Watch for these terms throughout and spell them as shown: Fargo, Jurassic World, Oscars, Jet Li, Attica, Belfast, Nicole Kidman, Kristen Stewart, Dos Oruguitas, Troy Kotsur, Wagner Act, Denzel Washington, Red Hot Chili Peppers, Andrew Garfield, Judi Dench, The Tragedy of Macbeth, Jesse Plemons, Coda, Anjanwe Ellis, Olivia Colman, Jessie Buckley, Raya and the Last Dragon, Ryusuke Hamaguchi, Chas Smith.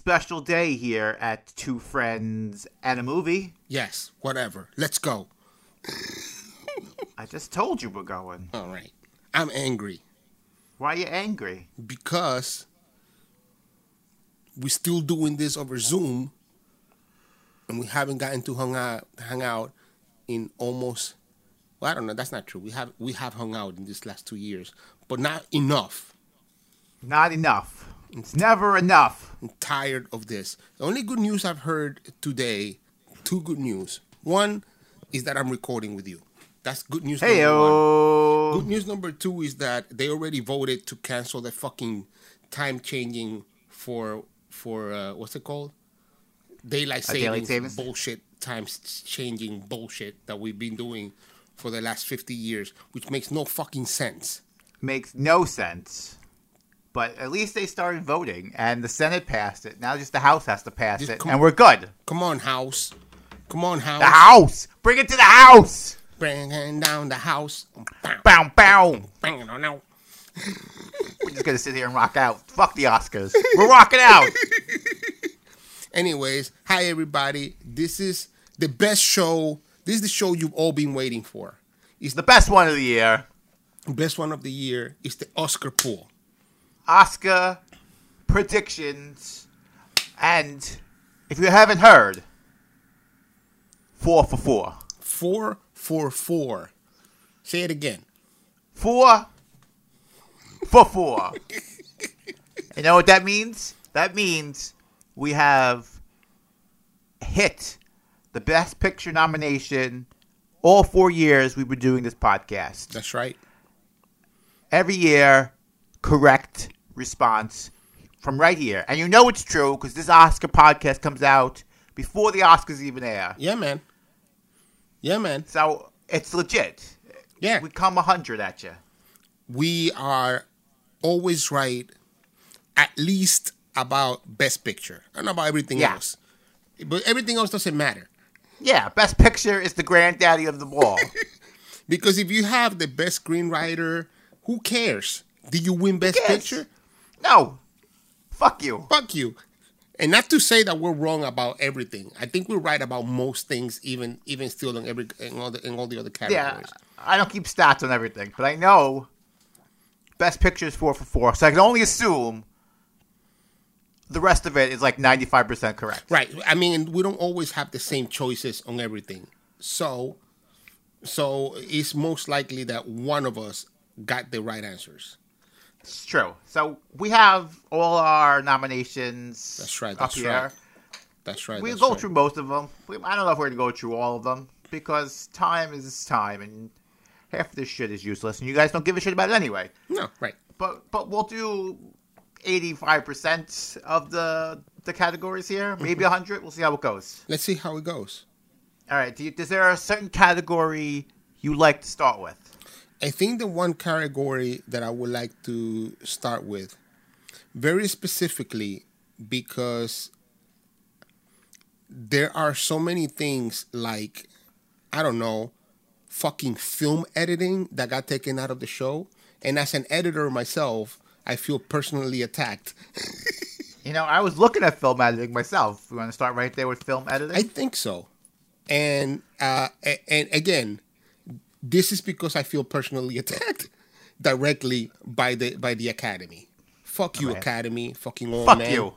Special day here at Two Friends and a Movie. Yes, whatever. Let's go. I just told you we're going. All right. I'm angry. Why are you angry? Because we're still doing this over Zoom, and we haven't gotten to hang out in almost. Well, I don't know. That's not true. We have hung out in these last 2 years, but not enough. Not enough. It's never enough. I'm tired of this. The only good news I've heard today, two good news. One is that I'm recording with you. That's good news number one. Good news number two is that they already voted to cancel the fucking time changing for what's it called? Daylight savings bullshit, times changing bullshit that we've been doing for the last 50 years, which makes no fucking sense. Makes no sense. But at least they started voting, and the Senate passed it. Now just the House has to pass it, and we're good. Come on, House. Come on, House. The House. Bring it to the House. Bring down the House. Bow, bow. We're just going to sit here and rock out. Fuck the Oscars. We're rocking out. Anyways, hi, everybody. This is the best show. This is the show you've all been waiting for. It's the best one of the year. The best one of the year is the Oscar pool. Oscar predictions, and if you haven't heard, 4 for 4. 4 for 4. Say it again. 4 for 4. You know what that means? That means we have hit the Best Picture nomination all 4 years we've been doing this podcast. That's right. Every year, correct response from right here. And you know it's true because this Oscar podcast comes out before the Oscars even air. Yeah, man. So it's legit. Yeah. We come 100 at you. We are always right, at least about Best Picture and about everything else. But everything else doesn't matter. Yeah, Best Picture is the granddaddy of them all. Because if you have the best screenwriter, who cares? Did you win Best Picture? No. Fuck you. And not to say that we're wrong about everything. I think we're right about most things, even still in all the other categories. Yeah, I don't keep stats on everything, but I know Best Picture is 4 for 4, so I can only assume the rest of it is like 95% correct. Right. I mean, we don't always have the same choices on everything. So it's most likely that one of us got the right answers. It's true. So we have all our nominations up here. That's right. We'll go through most of them. I don't know if we're going to go through all of them because time is time and half this shit is useless and you guys don't give a shit about it anyway. No, right. But we'll do 85% of the categories here, maybe 100. We'll see how it goes. Let's see how it goes. All right. Is there a certain category you like to start with? I think the one category that I would like to start with, very specifically, because there are so many things like, I don't know, fucking film editing that got taken out of the show. And as an editor myself, I feel personally attacked. You know, I was looking at film editing myself. You want to start right there with film editing? I think so. And again, this is because I feel personally attacked directly by the Academy. Fuck you, right. Academy. Fucking old man. Fuck you.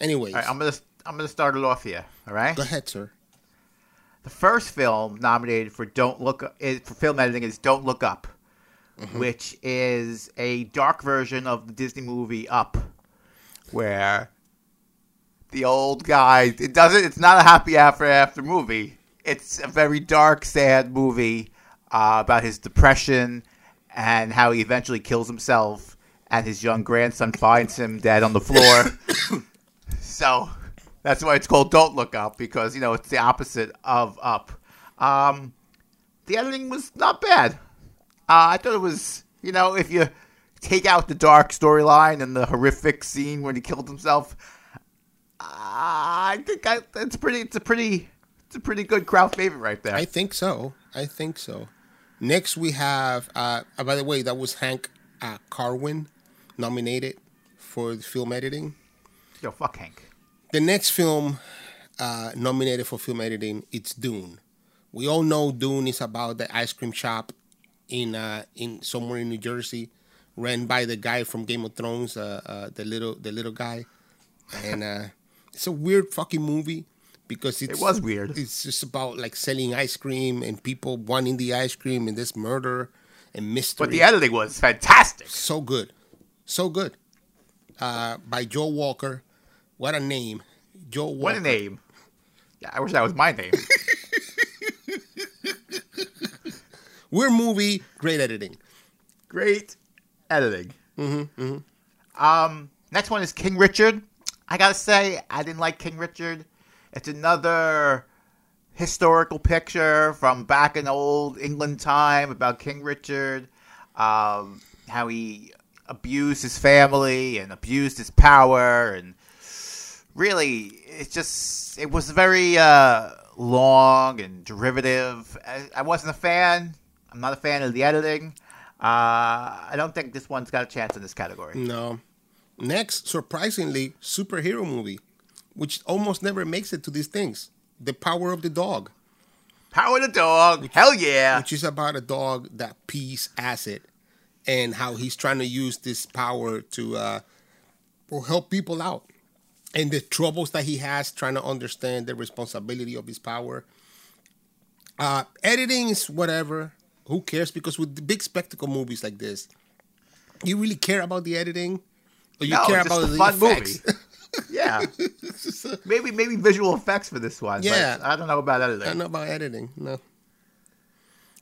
Anyways. All right, I'm gonna start it off here, all right? Go ahead, sir. The first film nominated for film editing is Don't Look Up, which is a dark version of the Disney movie Up, where the old guy. It doesn't. It's not a happy after movie. It's a very dark, sad movie about his depression and how he eventually kills himself, and his young grandson finds him dead on the floor. So that's why it's called Don't Look Up, because, you know, it's the opposite of up. The editing was not bad. I thought it was, you know, if you take out the dark storyline and the horrific scene when he killed himself, I think it's a pretty good crowd favorite right there. I think so. Next we have, by the way, that was Hank Carwin nominated for the film editing. Yo, fuck Hank. The next film nominated for film editing, it's Dune. We all know Dune is about the ice cream shop in somewhere in New Jersey, ran by the guy from Game of Thrones, the little guy, and it's a weird fucking movie because it was weird. It's just about like selling ice cream and people wanting the ice cream and this murder and mystery. But the editing was fantastic. So good. By Joe Walker. What a name. Joe Walker. What a name. Yeah, I wish that was my name. Weird movie, great editing. Great editing. Mm-hmm, mm-hmm. Next one is King Richard. I gotta say, I didn't like King Richard. It's another historical picture from back in old England time about King Richard, how he abused his family and abused his power, and really, it was very long and derivative. I wasn't a fan. I'm not a fan of the editing. I don't think this one's got a chance in this category. No. Next, surprisingly, superhero movie, which almost never makes it to these things. The Power of the Dog. Power of the Dog. Hell yeah. Which is about a dog that pees acid and how he's trying to use this power to help people out. And the troubles that he has trying to understand the responsibility of his power. Editing is whatever. Who cares? Because with the big spectacle movies like this, you really care about the editing? Or you care about the fun effects? Movie. Yeah. Maybe visual effects for this one. Yeah. But I don't know about editing. No.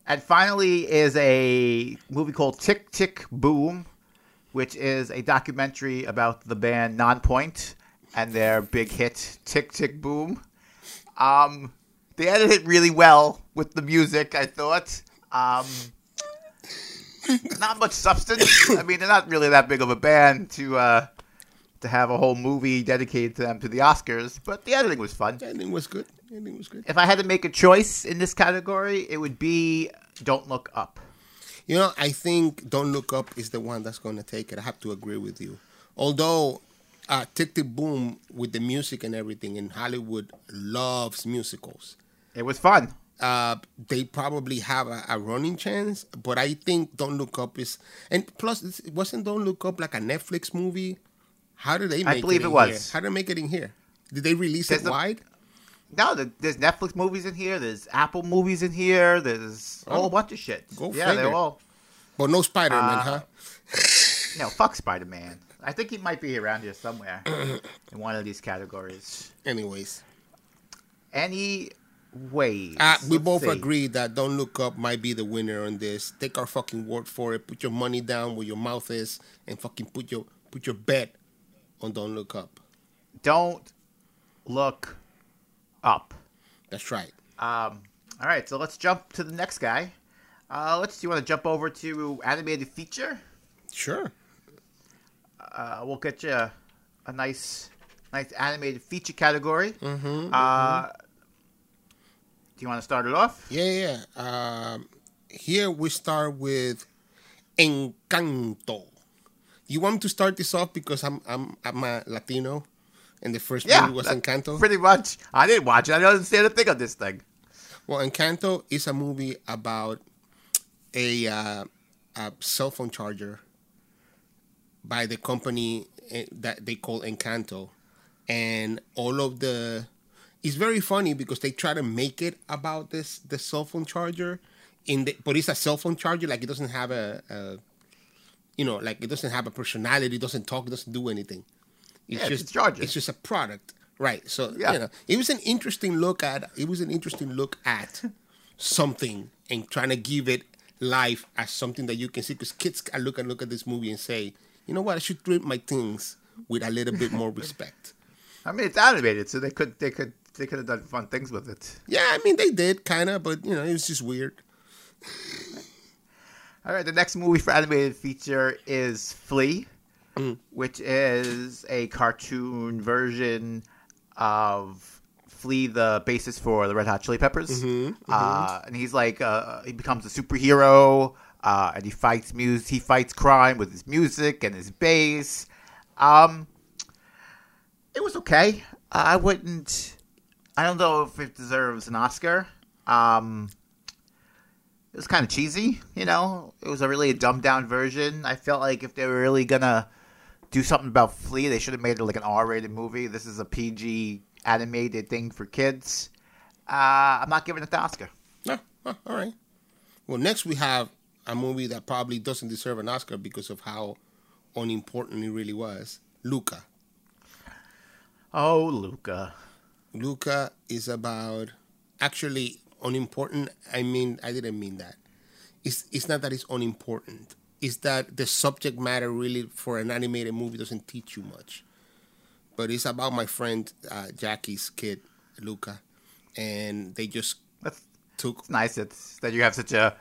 And finally is a movie called Tick Tick Boom, which is a documentary about the band Nonpoint and their big hit Tick Tick Boom. They edited it really well with the music, I thought. Not much substance. I mean, they're not really that big of a band to have a whole movie dedicated to them to the Oscars, but the editing was fun. The editing was good. If I had to make a choice in this category, it would be Don't Look Up. You know, I think Don't Look Up is the one that's going to take it. I have to agree with you. Although Tick Tick Boom, with the music and everything, and Hollywood loves musicals. It was fun. They probably have a running chance, but I think Don't Look Up is... And plus, wasn't Don't Look Up like a Netflix movie? How did they make it? I believe it was. How did they make it in here? Did they release it wide? No, there's Netflix movies in here. There's Apple movies in here. There's a whole bunch of shit. Go figure. Yeah, they're all... But no Spider-Man, huh? No, fuck Spider-Man. I think he might be around here somewhere in one of these categories. Anyways. We both agree that Don't Look Up might be the winner on this. Take our fucking word for it. Put your money down where your mouth is and fucking put your bet on Don't Look Up. Don't Look Up. That's right. All right, so let's jump to the next guy. Do you want to jump over to animated feature? Sure. We'll get you a nice animated feature category. Mm-hmm, do you want to start it off? Yeah. Here we start with Encanto. You want me to start this off because I'm a Latino, and the first movie was Encanto? Pretty much. I didn't watch it. I don't understand a thing of this thing. Well, Encanto is a movie about a cell phone charger by the company that they call Encanto. And all of the... It's very funny because they try to make it about the cell phone charger, but it's a cell phone charger. Like, it doesn't have a personality, it doesn't talk, it doesn't do anything. It's just a charger. It's just a product Right. So you know, it was an interesting look at something and trying to give it life as something that you can see, because kids can look and look at this movie and say, you know what, I should treat my things with a little bit more respect. I mean, it's animated, so they could have done fun things with it. Yeah, I mean, they did kind of, but you know, it was just weird. All right, the next movie for animated feature is Flea, which is a cartoon version of Flea, the bassist for the Red Hot Chili Peppers. And he's like, he becomes a superhero, and he fights crime with his music and his bass. It was okay. I don't know if it deserves an Oscar. It was kind of cheesy, you know? It was a really dumbed-down version. I felt like if they were really going to do something about Flea, they should have made it like an R-rated movie. This is a PG animated thing for kids. I'm not giving it the Oscar. No, oh, all right. Well, next we have a movie that probably doesn't deserve an Oscar because of how unimportant it really was. Luca. Oh, Luca. Luca is about... Actually... unimportant. I mean, I didn't mean that. It's not that it's unimportant. It's that the subject matter really for an animated movie doesn't teach you much. But it's about my friend Jackie's kid, Luca, and they just It's nice that you have such a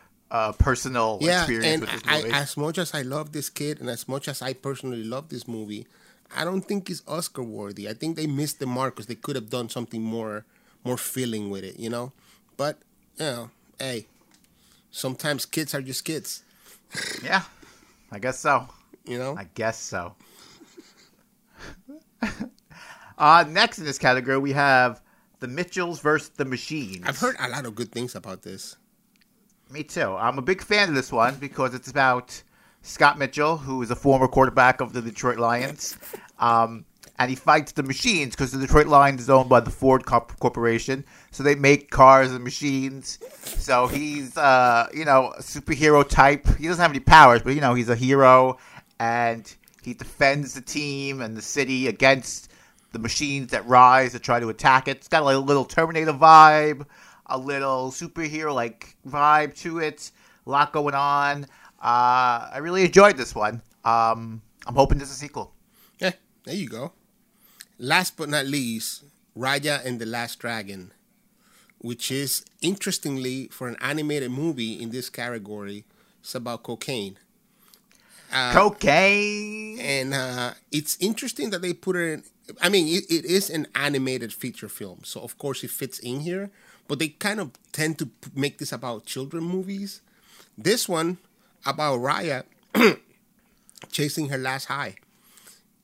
personal experience with this movie. As much as I love this kid, and as much as I personally love this movie, I don't think it's Oscar worthy. I think they missed the mark because they could have done something more feeling with it, you know. But, you know, hey, sometimes kids are just kids. Yeah, I guess so. You know? I guess so. Next in this category, we have The Mitchells vs. The Machines. I've heard a lot of good things about this. Me too. I'm a big fan of this one because it's about Scott Mitchell, who is a former quarterback of the Detroit Lions. And he fights the machines because the Detroit Lions is owned by the Ford Corporation. So they make cars and machines. So he's, you know, a superhero type. He doesn't have any powers, but, you know, he's a hero. And he defends the team and the city against the machines that rise to try to attack it. It's got like a little Terminator vibe, a little superhero-like vibe to it. A lot going on. I really enjoyed this one. I'm hoping there's a sequel. Yeah, there you go. Last but not least, Raya and the Last Dragon, which is, interestingly, for an animated movie in this category, it's about cocaine. Cocaine! And it's interesting that they put it in... I mean, it is an animated feature film, so of course it fits in here, but they kind of tend to make this about children movies. This one, about Raya chasing her last high.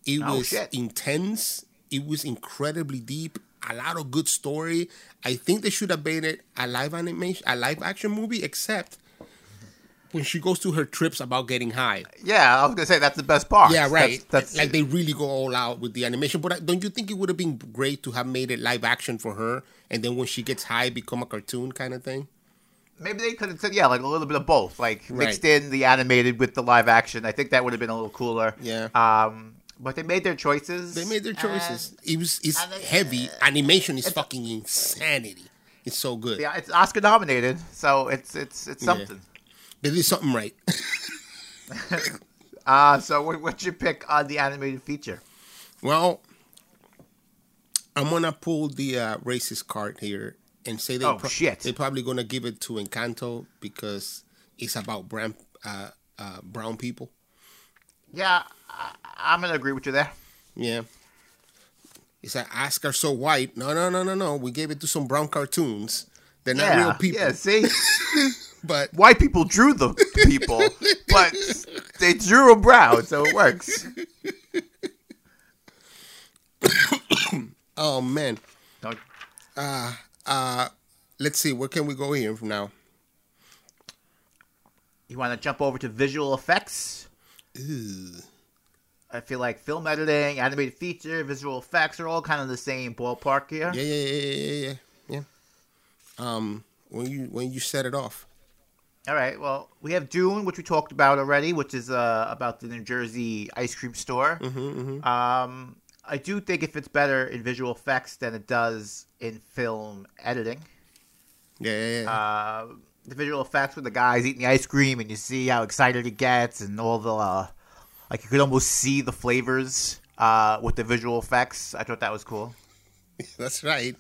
It was intense. It was incredibly deep. A lot of good story. I think they should have made it a live action movie, except when she goes to her trips about getting high. Yeah, I was gonna say that's the best part. Yeah, right. That's like they really go all out with the animation. But don't you think it would have been great to have made it live action for her, and then when she gets high, become a cartoon kind of thing? Maybe they could have said, yeah, like a little bit of both, like mixed in the animated with the live action. I think that would have been a little cooler. Yeah. But they made their choices. It's heavy. Animation is fucking insanity. It's so good. Yeah, it's Oscar nominated, so it's something. They did something right. So what's your pick on the animated feature? Well, I'm gonna pull the racist card here and say they're probably gonna give it to Encanto because it's about brown people. Yeah, I'm going to agree with you there. Yeah. It's like, Oscar so white. No. We gave it to some brown cartoons. They're not real people. Yeah, see? But white people drew the people, but they drew them brown, so it works. Oh, man. Let's see. Where can we go here from now? You want to jump over to visual effects? Ooh. I feel like film editing, animated feature, visual effects are all kind of the same ballpark here. Yeah. When you set it off. All right. Well, we have Dune, which we talked about already, which is about the New Jersey ice cream store. I do think it fits better in visual effects than it does in film editing. Yeah. The visual effects when the guy's eating the ice cream and you see how excited he gets and all the like you could almost see the flavors with the visual effects. I thought that was cool. That's right.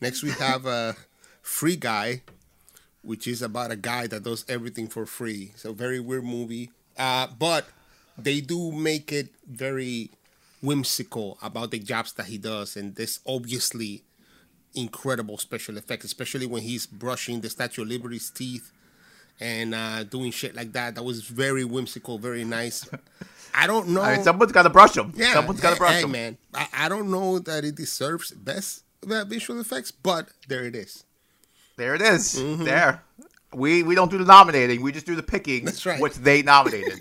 Next we have Free Guy, which is about a guy that does everything for free. So very weird movie. But they do make it very whimsical about the jobs that he does. And there's obviously incredible special effects, especially when he's brushing the Statue of Liberty's teeth and doing shit like that. That was very whimsical, very nice. I don't know. I mean, someone's got to brush him. Yeah, someone's got to brush him. Man, I don't know that it deserves best visual effects, but there it is. There it is. Mm-hmm. There. We don't do the nominating. We just do the picking. That's right. Which they nominated.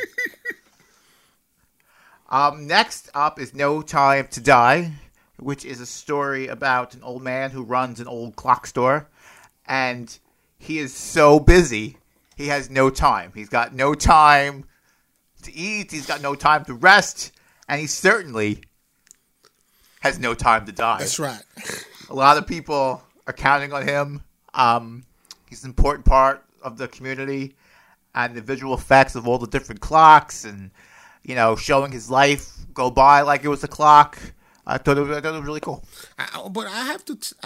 Next up is No Time to Die, which is a story about an old man who runs an old clock store. And he is so busy, he has no time. He's got no time to eat. He's got no time to rest. And he certainly has no time to die. That's right. A lot of people are counting on him. He's an important part of the community, and the visual effects of all the different clocks and, you know, showing his life go by like it was a clock. I thought it was really cool. But I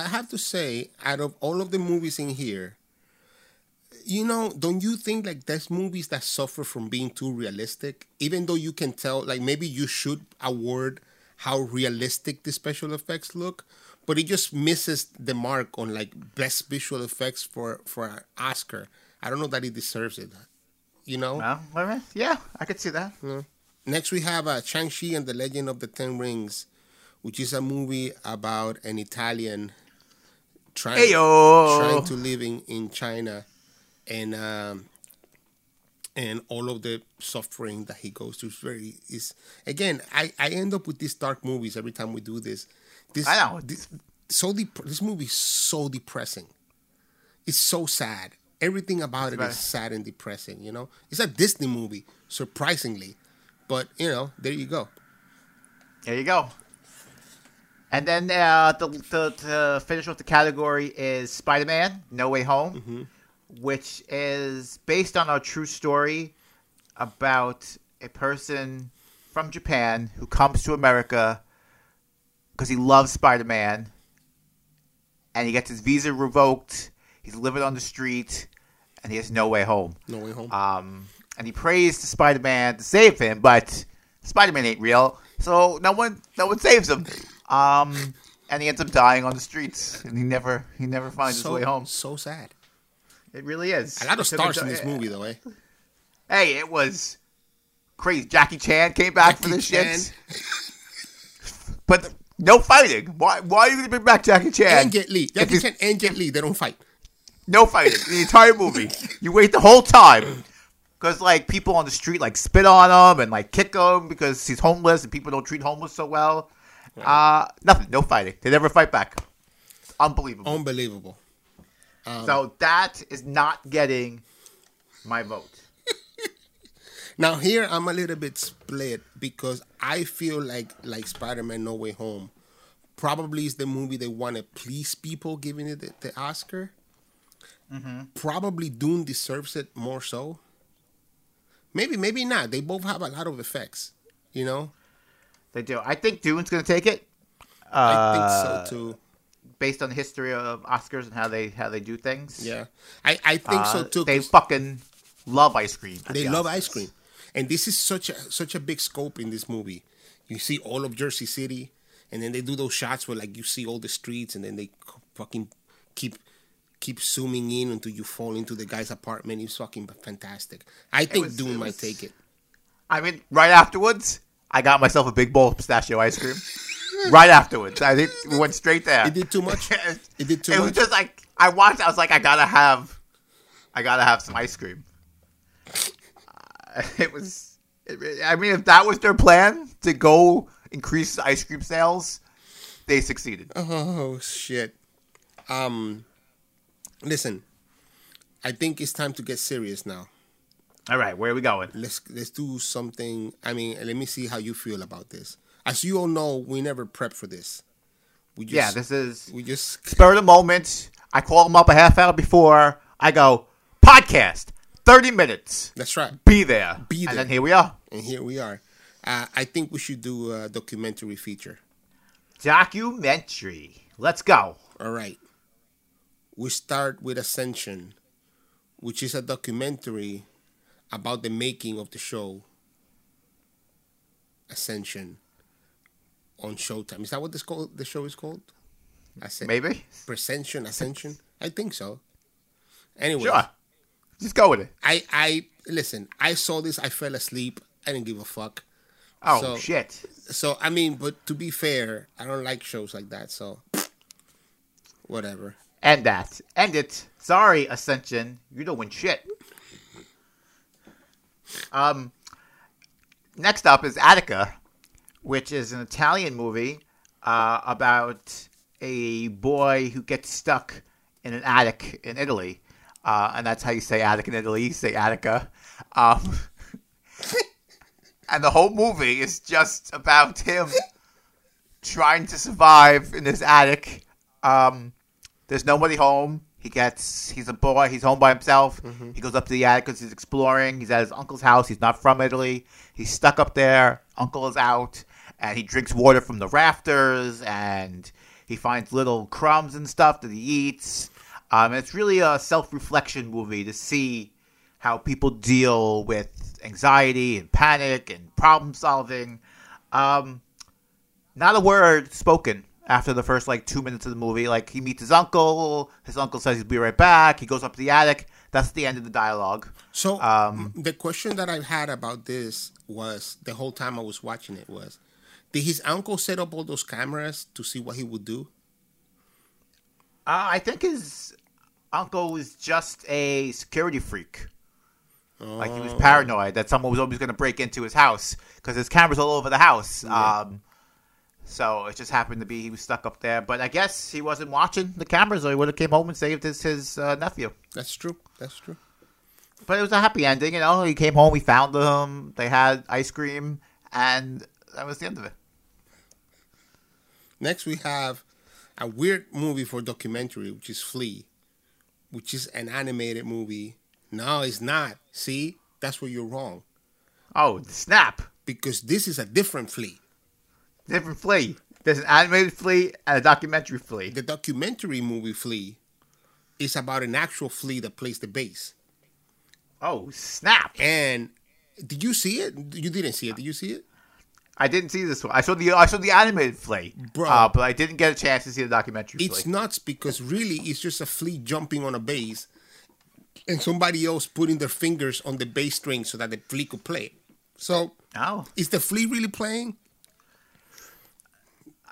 have to say, out of all of the movies in here, you know, don't you think like there's movies that suffer from being too realistic? Even though you can tell, like maybe you should award how realistic the special effects look. But it just misses the mark on, like, best visual effects for an Oscar. I don't know that it deserves it, you know? Well, yeah, I could see that. Yeah. Next, we have Shang-Chi and the Legend of the Ten Rings, which is a movie about an Italian trying to live in China and all of the suffering that he goes through. Again, I end up with these dark movies every time we do this. I know. This movie is so depressing. It's so sad. Everything about it is sad and depressing, you know? It's a Disney movie, surprisingly. But, you know, there you go. There you go. And then the finish with the category is Spider-Man: No Way Home, which is based on a true story about a person from Japan who comes to America because he loves Spider-Man, and he gets his visa revoked. He's living on the street, and he has no way home. No way home. And he prays to Spider-Man to save him, but Spider-Man ain't real, so no one saves him. And he ends up dying on the streets, and he never finds his way home. So sad. It really is. A lot of stars in this movie, though, eh? Hey, it was crazy. Jackie Chan came back for this shit, but. No fighting. Why are you going to bring back Jackie Chan? And Jet Li. Jackie Chan and Jet Li, they don't fight. No fighting. The entire movie. You wait the whole time. Because, like, people on the street, like, spit on him and, like, kick him because he's homeless and people don't treat homeless so well. Nothing. No fighting. They never fight back. It's unbelievable. Unbelievable. So that is not getting my vote. Now, here, I'm a little bit split because I feel like Spider-Man No Way Home probably is the movie they want to please people, giving it the Oscar. Mm-hmm. Probably Dune deserves it more so. Maybe not. They both have a lot of effects, you know? They do. I think Dune's going to take it. I think so, too. Based on the history of Oscars and how they do things. Yeah. I think so, too. They fucking love ice cream. They love ice cream. And this is such a big scope in this movie. You see all of Jersey City, and then they do those shots where like you see all the streets, and then they fucking keep zooming in until you fall into the guy's apartment. It's fucking fantastic. I think Dune might take it. I mean, right afterwards, I got myself a big bowl of pistachio ice cream. Right afterwards, we went straight there. It did too much. It was just like I watched. I was like, I gotta have some ice cream. I mean, if that was their plan to go increase ice cream sales, they succeeded. Oh shit! Listen, I think it's time to get serious now. All right, where are we going? Let's do something. I mean, let me see how you feel about this. As you all know, we never prep for this. We just, we just spur of the moment. I call them up a half hour before. I go, podcast, 30 minutes. That's right. Be there. And then here we are. I think we should do a documentary feature. Documentary. Let's go. All right. We start with Ascension, which is a documentary about the making of the show Ascension on Showtime. Is that what this called? The show is called? Maybe. Presension, Ascension. I think so. Anyway. Sure. Just go with it. Listen, I saw this. I fell asleep. I didn't give a fuck. Oh, shit. So, I mean, but to be fair, I don't like shows like that. So, whatever. End it. Sorry, Ascension. You're doing shit. Next up is Attica, which is an Italian movie about a boy who gets stuck in an attic in Italy. And that's how you say attic in Italy. You say Attica. And the whole movie is just about him trying to survive in this attic. There's nobody home. He's a boy. He's home by himself. Mm-hmm. He goes up to the attic because he's exploring. He's at his uncle's house. He's not from Italy. He's stuck up there. Uncle is out. And he drinks water from the rafters. And he finds little crumbs and stuff that he eats. And it's really a self-reflection movie to see how people deal with anxiety and panic and problem solving. Not a word spoken. After the first, 2 minutes of the movie, he meets his uncle. His uncle says he'll be right back. He goes up to the attic. That's the end of the dialogue. So, the question that I had about this was, the whole time I was watching it was, did his uncle set up all those cameras to see what he would do? I think his uncle was just a security freak. Oh. He was paranoid that someone was always going to break into his house because there's cameras all over the house. Yeah. So it just happened to be he was stuck up there. But I guess he wasn't watching the cameras or he would have came home and saved his nephew. That's true. That's true. But it was a happy ending. He came home. He found them. They had ice cream. And that was the end of it. Next, we have a weird movie for documentary, which is Flea, which is an animated movie. No, it's not. See? That's where you're wrong. Oh, snap. Because this is a different Flea. Different Flea. There's an animated Flea and a documentary Flea. The documentary movie Flea is about an actual flea that plays the bass. Oh, snap. And did you see it? You didn't see it. Did you see it? I didn't see this one. I saw the animated Flea. Bro. But I didn't get a chance to see the documentary Flea. It's nuts because really it's just a flea jumping on a bass and somebody else putting their fingers on the bass string so that the flea could play it. So is the flea really playing?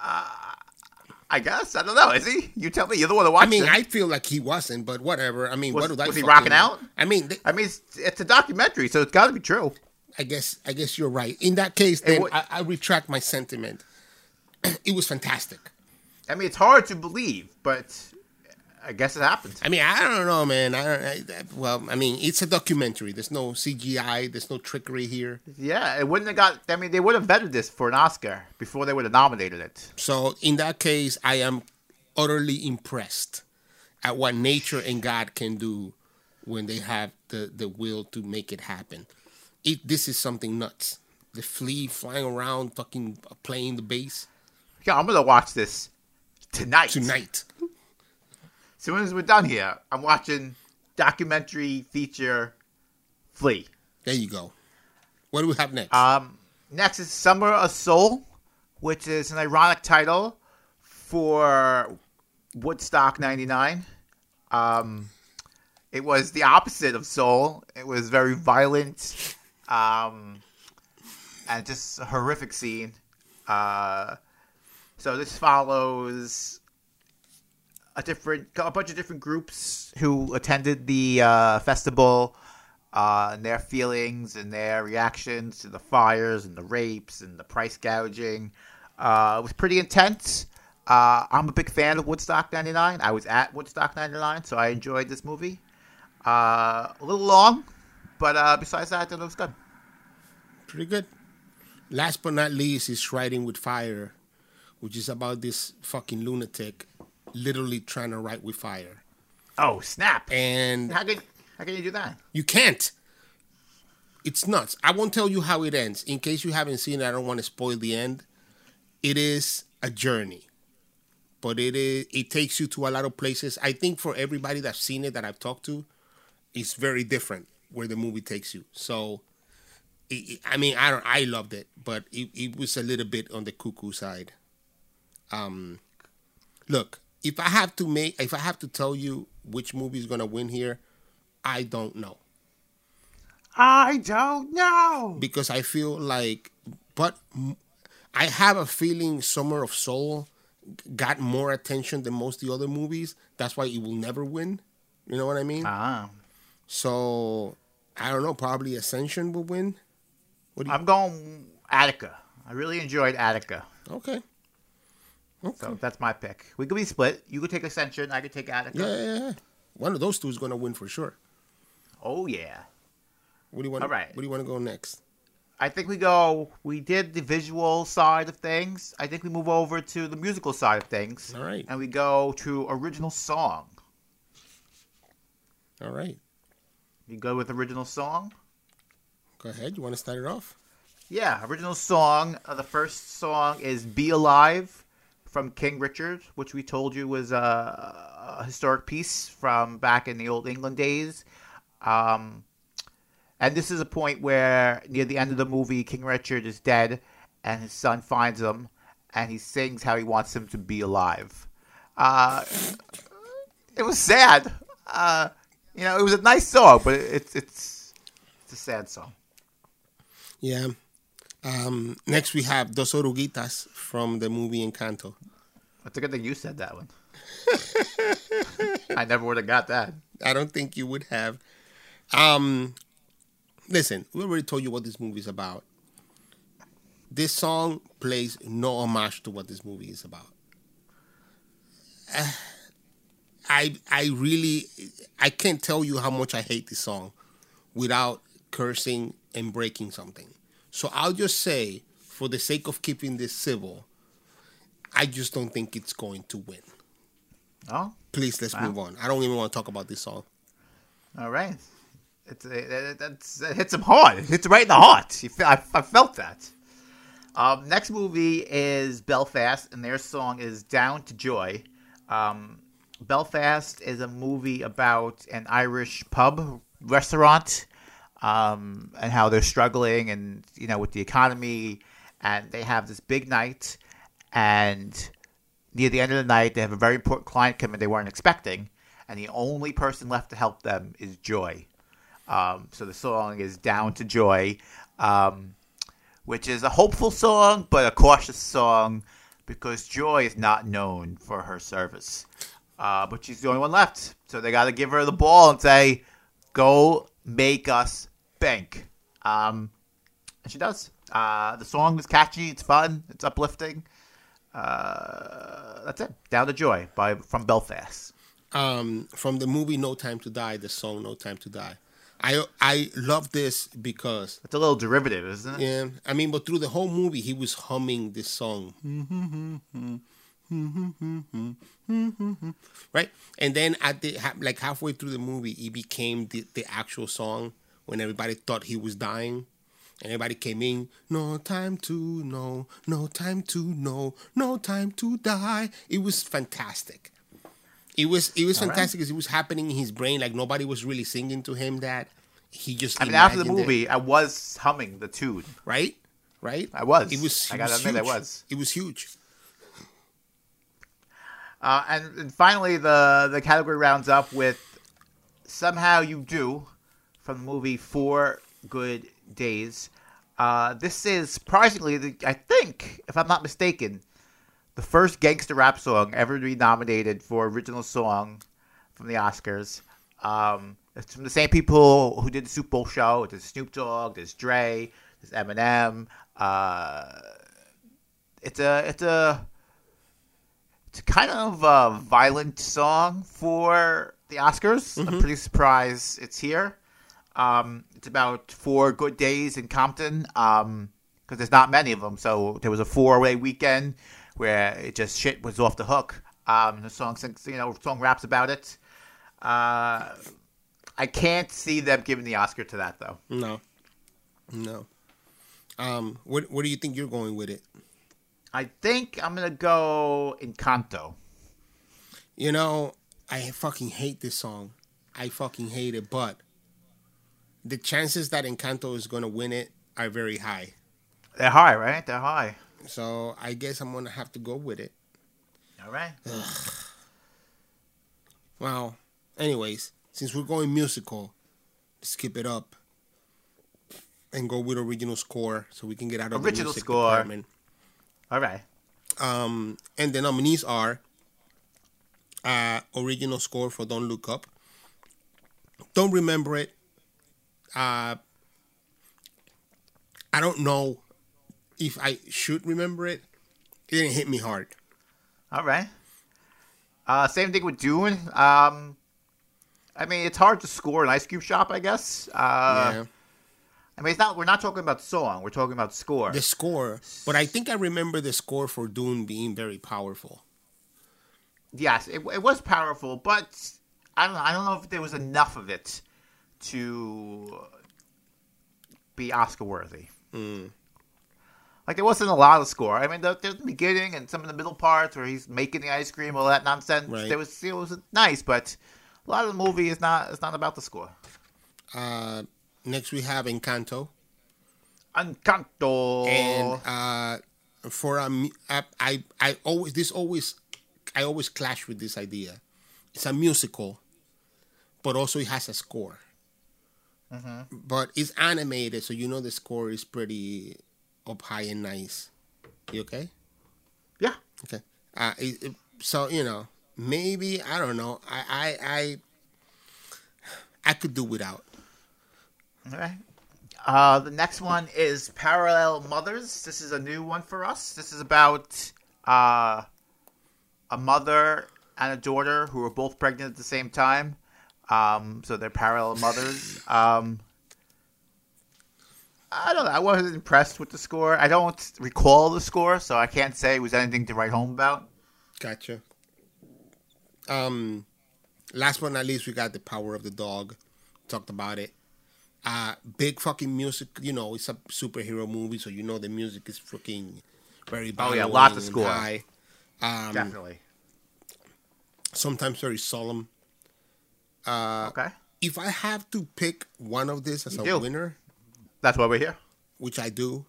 I guess. I don't know. Is he? You tell me. You're the one that watched it. I feel like he wasn't, but whatever. Was he rocking out? It's a documentary, so it's got to be true. I guess you're right. In that case, then I retract my sentiment. It was fantastic. It's hard to believe, but I guess it happened. I don't know, man. It's a documentary. There's no CGI. There's no trickery here. Yeah, it wouldn't have got... they would have vetted this for an Oscar before they would have nominated it. So, in that case, I am utterly impressed at what nature and God can do when they have the will to make it happen. This is something nuts. The flea flying around, fucking playing the bass. Yeah, I'm going to watch this tonight. As soon as we're done here, I'm watching documentary feature Flea. There you go. What do we have next? Next is Summer of Soul, which is an ironic title for Woodstock 99. It was the opposite of Soul. It was very violent and just a horrific scene. So this follows... A bunch of different groups who attended the festival and their feelings and their reactions to the fires and the rapes and the price gouging. It was pretty intense. I'm a big fan of Woodstock 99. I was at Woodstock 99, so I enjoyed this movie. A little long, But besides that, I thought it was good. Pretty good. Last but not least is Writing with Fire, which is about this fucking lunatic literally trying to write with fire. Oh, snap. And how can you do that? You can't. It's nuts. I won't tell you how it ends. In case you haven't seen it, I don't want to spoil the end. It is a journey. But it takes you to a lot of places. I think for everybody that's seen it that I've talked to, it's very different where the movie takes you. So, I loved it, but it was a little bit on the cuckoo side. Look, if I have to tell you which movie is gonna win here, I don't know. I don't know, because I feel like, but I have a feeling Summer of Soul got more attention than most of the other movies. That's why it will never win. You know what I mean? Ah. So I don't know. Probably Ascension will win. I'm going Attica. I really enjoyed Attica. Okay. So that's my pick. We could be split. You could take Ascension. I could take Attica. Yeah. One of those two is going to win for sure. Oh yeah. What do you want? All right. What do you want to go next? I think we did the visual side of things. I think we move over to the musical side of things. All right. And we go to original song. All right. You go with original song? Go ahead. You want to start it off? Yeah. Original song. The first song is Be Alive from King Richard, which we told you was a historic piece from back in the old England days. And this is a point where, near the end of the movie, King Richard is dead, and his son finds him, and he sings how he wants him to be alive. It was sad. It was a nice song, but it's a sad song. Yeah. Next we have Dos Oruguitas from the movie Encanto. It's a good thing you said that one. I never would have got that. I don't think you would have. Listen, we already told you what this movie is about. This song plays no homage to what this movie is about. I can't tell you how much I hate this song without cursing and breaking something. So I'll just say, for the sake of keeping this civil, I just don't think it's going to win. Oh? Please, let's move on. I don't even want to talk about this song. All right. It hits him hard. It hits right in the heart. I felt that. Next movie is Belfast, and their song is Down to Joy. Belfast is a movie about an Irish pub restaurant and how they're struggling and, with the economy. And they have this big night. And near the end of the night, they have a very important client come in they weren't expecting. And the only person left to help them is Joy. So the song is Down to Joy, which is a hopeful song, but a cautious song, because Joy is not known for her service. But she's the only one left. So they got to give her the ball and say, go make us bank. And she does. The song is catchy. It's fun. It's uplifting. That's it. Down to Joy from Belfast. From the movie No Time to Die, the song No Time to Die. I love this because... It's a little derivative, isn't it? Yeah. I mean, but through the whole movie, he was humming this song. Right? And then at the halfway through the movie, it became the actual song when everybody thought he was dying. And everybody came in, no time to know, no time to know, no time to die. It was fantastic. It was fantastic because it was happening in his brain. Like, nobody was really singing to him that. He just... I mean, after the movie, I was humming the tune. Right? I was. I gotta admit, I was. It was huge. And finally, the category rounds up with Somehow You Do from the movie 4 Good Days. This is, surprisingly, I think, if I'm not mistaken, the first gangster rap song ever to be nominated for original song from the Oscars. It's from the same people who did the Super Bowl show. There's Snoop Dogg, there's Dre, there's Eminem. It's a kind of a violent song for the Oscars. Mm-hmm. I'm pretty surprised it's here. It's about 4 good days in Compton, because there's not many of them. So there was a 4-day weekend where it just shit was off the hook. The song, song raps about it. I can't see them giving the Oscar to that though. No. What do you think you're going with it? I think I'm gonna go Encanto. You know, I fucking hate this song. I fucking hate it, but the chances that Encanto is gonna win it are very high. They're high, right? They're high. So I guess I'm gonna have to go with it. All right. Well, anyways, since we're going musical, let's skip it up and go with original score so we can get out of original the music score department. All right. And the nominees are original score for Don't Look Up, Don't Remember It, I don't know if I should remember it. It didn't hit me hard. All right. Same thing with Dune. I mean, it's hard to score an Ice Cube shop, I guess. Yeah. I mean, it's not. We're not talking about song. We're talking about score. The score. But I think I remember the score for Dune being very powerful. Yes, it was powerful, but I don't know if there was enough of it to be Oscar worthy. Mm. Like, there wasn't a lot of score. I mean, there's the beginning and some of the middle parts where he's making the ice cream, all that nonsense. Right. It was nice, but a lot of the movie is not about the score. Next we have Encanto. And I always clash with this idea. It's a musical, but also it has a score. Mm-hmm. But it's animated, so you know the score is pretty up high and nice. You okay? Yeah. Okay. So, you know, maybe, I don't know. I could do without. All right. The next one is Parallel Mothers. This is a new one for us. This is about a mother and a daughter who are both pregnant at the same time. So they're parallel mothers. I don't know. I wasn't impressed with the score. I don't recall the score, so I can't say it was anything to write home about. Gotcha. Last but not least, we got The Power of the Dog. Talked about it. Big fucking music. You know, it's a superhero movie, so you know the music is fucking very big. Oh, yeah, lots of score. High. Definitely. Sometimes very solemn. Okay. If I have to pick one of this as winner... That's why we're here. Which I do.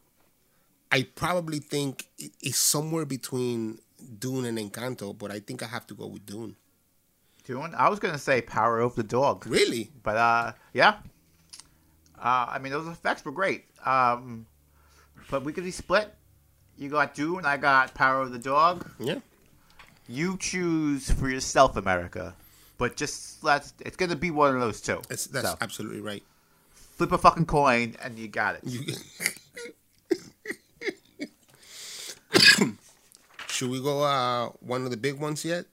I probably think it's somewhere between Dune and Encanto, but I think I have to go with Dune. Dune? I was going to say Power of the Dog. Really? But, yeah. I mean, those effects were great. But we could be split. You got Dune, I got Power of the Dog. Yeah. You choose for yourself, America. But just it's going to be one of those two. That's absolutely right. Flip a fucking coin and you got it. Should we go one of the big ones yet?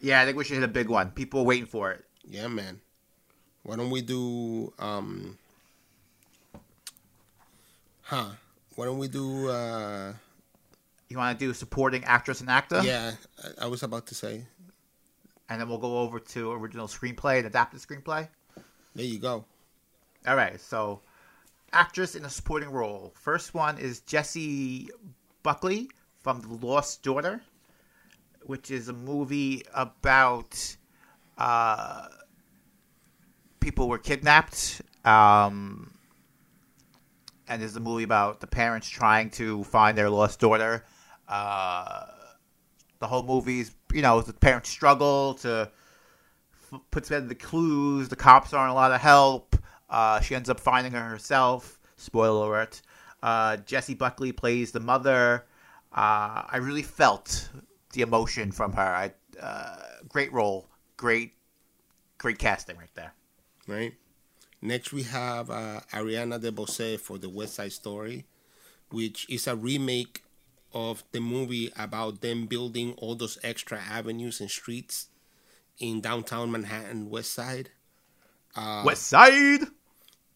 Yeah, I think we should hit a big one. People are waiting for it. Yeah, man. Why don't we do... Why don't we do... You want to do supporting actress and actor? Yeah, I was about to say. And then we'll go over to original screenplay and adapted screenplay. There you go. All right, so actress in a supporting role. First one is Jessie Buckley from The Lost Daughter, which is a movie about people were kidnapped. And there's a movie about the parents trying to find their lost daughter. The whole movie is, the parents struggle to put together the clues. The cops aren't a lot of help. She ends up finding her herself. Spoiler alert. Jessie Buckley plays the mother. I really felt the emotion from her. Great role. Great casting right there. Right. Next, we have Ariana DeBose for The West Side Story, which is a remake of the movie about them building all those extra avenues and streets in downtown Manhattan, West Side.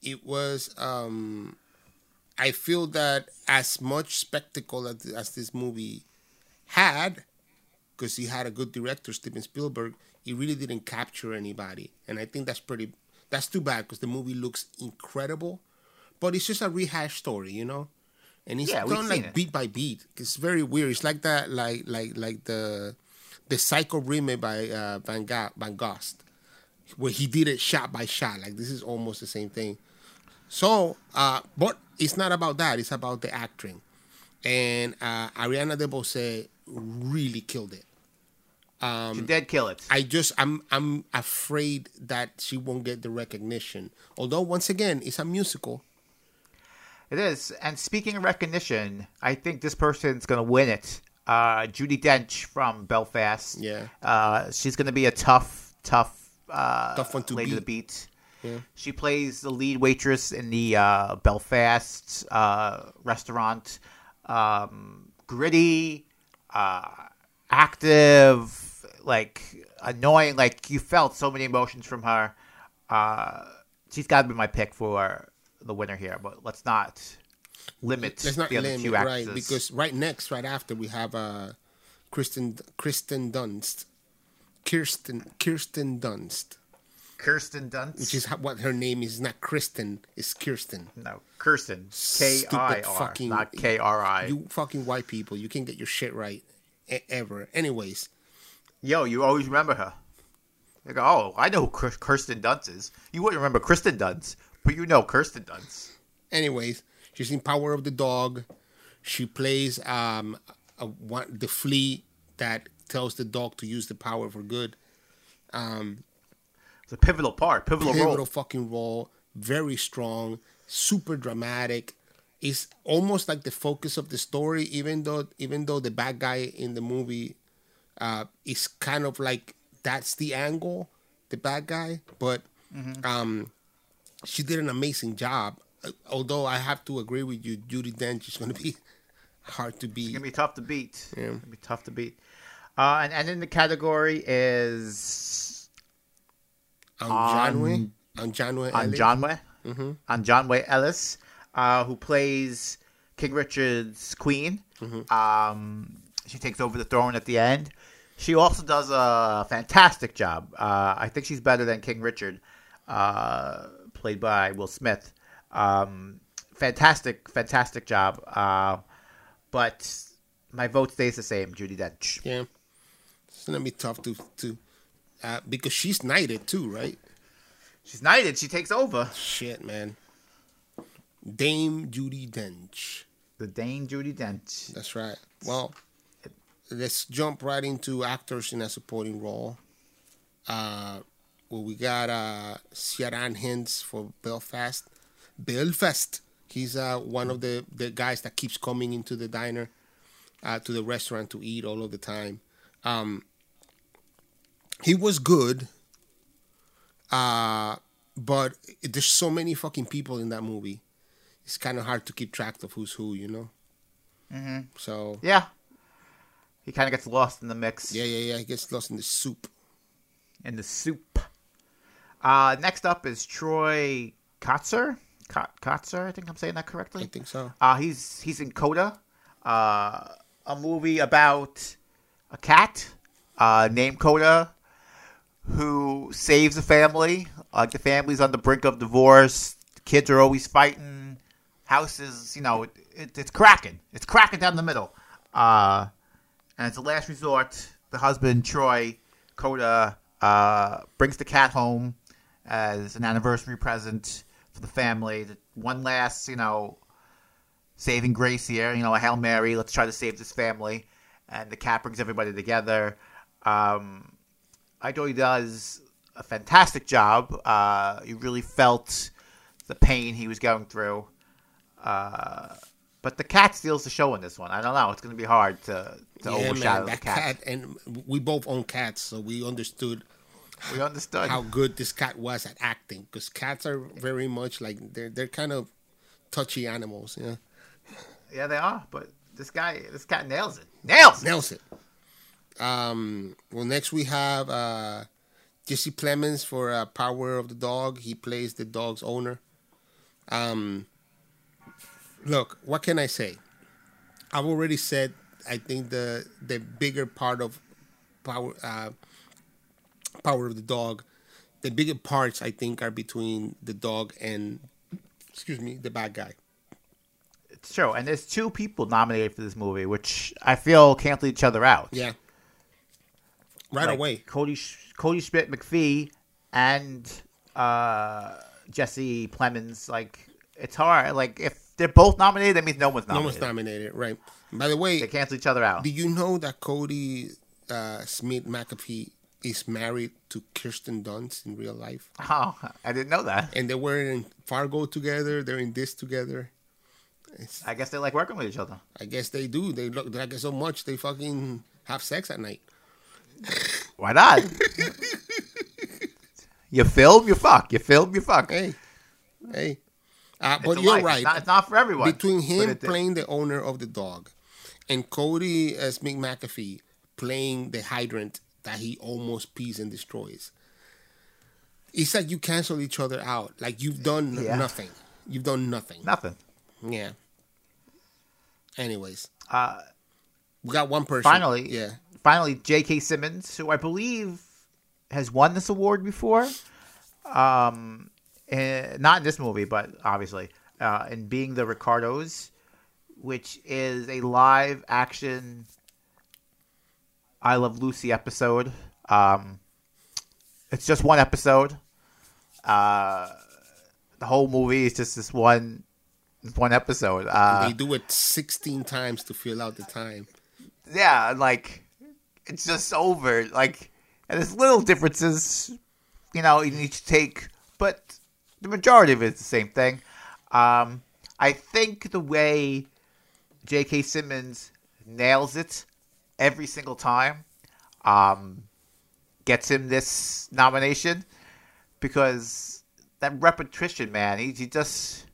it was, I feel that as much spectacle as this movie had, because he had a good director, Steven Spielberg, he really didn't capture anybody. And I think that's too bad, because the movie looks incredible, but it's just a rehashed story, you know? And it's done like beat by beat. It's very weird. It's like that, like the Psycho remake by Van Gost, where he did it shot by shot. Like, this is almost the same thing. So, but it's not about that. It's about the acting. And Ariana DeBose really killed it. She did kill it. I'm afraid that she won't get the recognition. Although, once again, it's a musical. It is. And speaking of recognition, I think this person's going to win it. Judi Dench from Belfast. Yeah. She's going to be a tough one to lady beat. To beat. Yeah. She plays the lead waitress in the Belfast restaurant. Gritty, active, like annoying. Like, you felt so many emotions from her. She's got to be my pick for the winner here, but let's not limit the other two actors. Right, because right after we have Kirsten Dunst. Kirsten Dunst? Which is what her name is. Not Kristen, it's Kirsten. No, Kirsten. K-I-R, fucking, not K-R-I. You fucking white people, you can't get your shit right ever. Anyways. Yo, you always remember her. You go, oh, I know who Kirsten Dunst is. You wouldn't remember Kristen Dunst, but you know Kirsten Dunst. Anyways, she's in Power of the Dog. She plays the flea that tells the dog to use the power for good. It's a pivotal part, pivotal role. Pivotal fucking role, very strong, super dramatic. It's almost like the focus of the story, even though the bad guy in the movie is kind of like, that's the angle, the bad guy. But she did an amazing job. Although I have to agree with you, Judi Dench is going to be hard to beat. It's going to be tough to beat. Yeah. It's going to be tough to beat. And in the category is Anjanwe Ellis, who plays King Richard's queen. Mm-hmm. She takes over the throne at the end. She also does a fantastic job. I think she's better than King Richard, played by Will Smith. Fantastic job. But my vote stays the same, Judi Dench. Yeah. It's going to be tough to because she's knighted too, right? She's knighted. She takes over. Shit, man. Dame Judi Dench. The Dame Judi Dench. That's right. Well, let's jump right into actors in a supporting role. Well, we got Ciaran Hinds for Belfast. He's one of the guys that keeps coming into the diner, to the restaurant to eat all of the time. He was good, but there's so many fucking people in that movie. It's kind of hard to keep track of who's who, you know? Mm-hmm. So yeah. He kind of gets lost in the mix. Yeah. He gets lost in the soup. Next up is Troy Kotsur. Kotsur, I think I'm saying that correctly. I think so. He's in Coda, a movie about a cat named Coda who saves a family. Like, the family's on the brink of divorce. The kids are always fighting. Houses, you know, it's cracking. It's cracking down the middle. And as a last resort, the husband, Troy Coda, brings the cat home as an anniversary present for the family. One last, you know, saving grace here, you know, a Hail Mary. Let's try to save this family. And the cat brings everybody together. I thought he does a fantastic job. You really felt the pain he was going through. But the cat steals the show in this one. I don't know. It's going to be hard to overshadow the cat. And we both own cats, so we understood. We understood how good this cat was at acting, because cats are very much like they're kind of touchy animals, yeah. Yeah, they are. But this cat nails it. Nails it. Well, next we have Jesse Plemons for Power of the Dog. He plays the dog's owner. Look, what can I say? I've already said, I think the bigger part of Power of the Dog, the bigger parts, I think, are between the dog and, excuse me, the bad guy. It's true. And there's two people nominated for this movie, which I feel cancel each other out. Yeah. Right like away. Cody Schmidt McPhee and Jesse Plemons. Like, it's hard. Like, if they're both nominated, that means no one's nominated. No one's nominated, right. By the way, they cancel each other out. Do you know that Cody Smith McPhee is married to Kirsten Dunst in real life? Oh, I didn't know that. And they were in Fargo together. They're in this together. I guess they like working with each other. I guess they do. They like it so much, they fucking have sex at night. Why not? You film, you fuck. You film, you fuck. Hey. But you're right. It's not for everyone. Between him playing the owner of the dog and Cody as Mick McAfee playing the hydrant that he almost pees and destroys, it's like you cancel each other out. Like you've done nothing. You've done nothing. Nothing. Yeah. Anyways. We got one person. Finally, J.K. Simmons, who I believe has won this award before. Not in this movie, but obviously. In Being the Ricardos, which is a live action I Love Lucy episode. It's just one episode. The whole movie is just this one episode. They do it 16 times to fill out the time. Yeah, like, it's just over. Like, and there's little differences, you know, in each take, but the majority of it is the same thing. I think the way J.K. Simmons nails it every single time gets him this nomination, because that repetition, man, he just...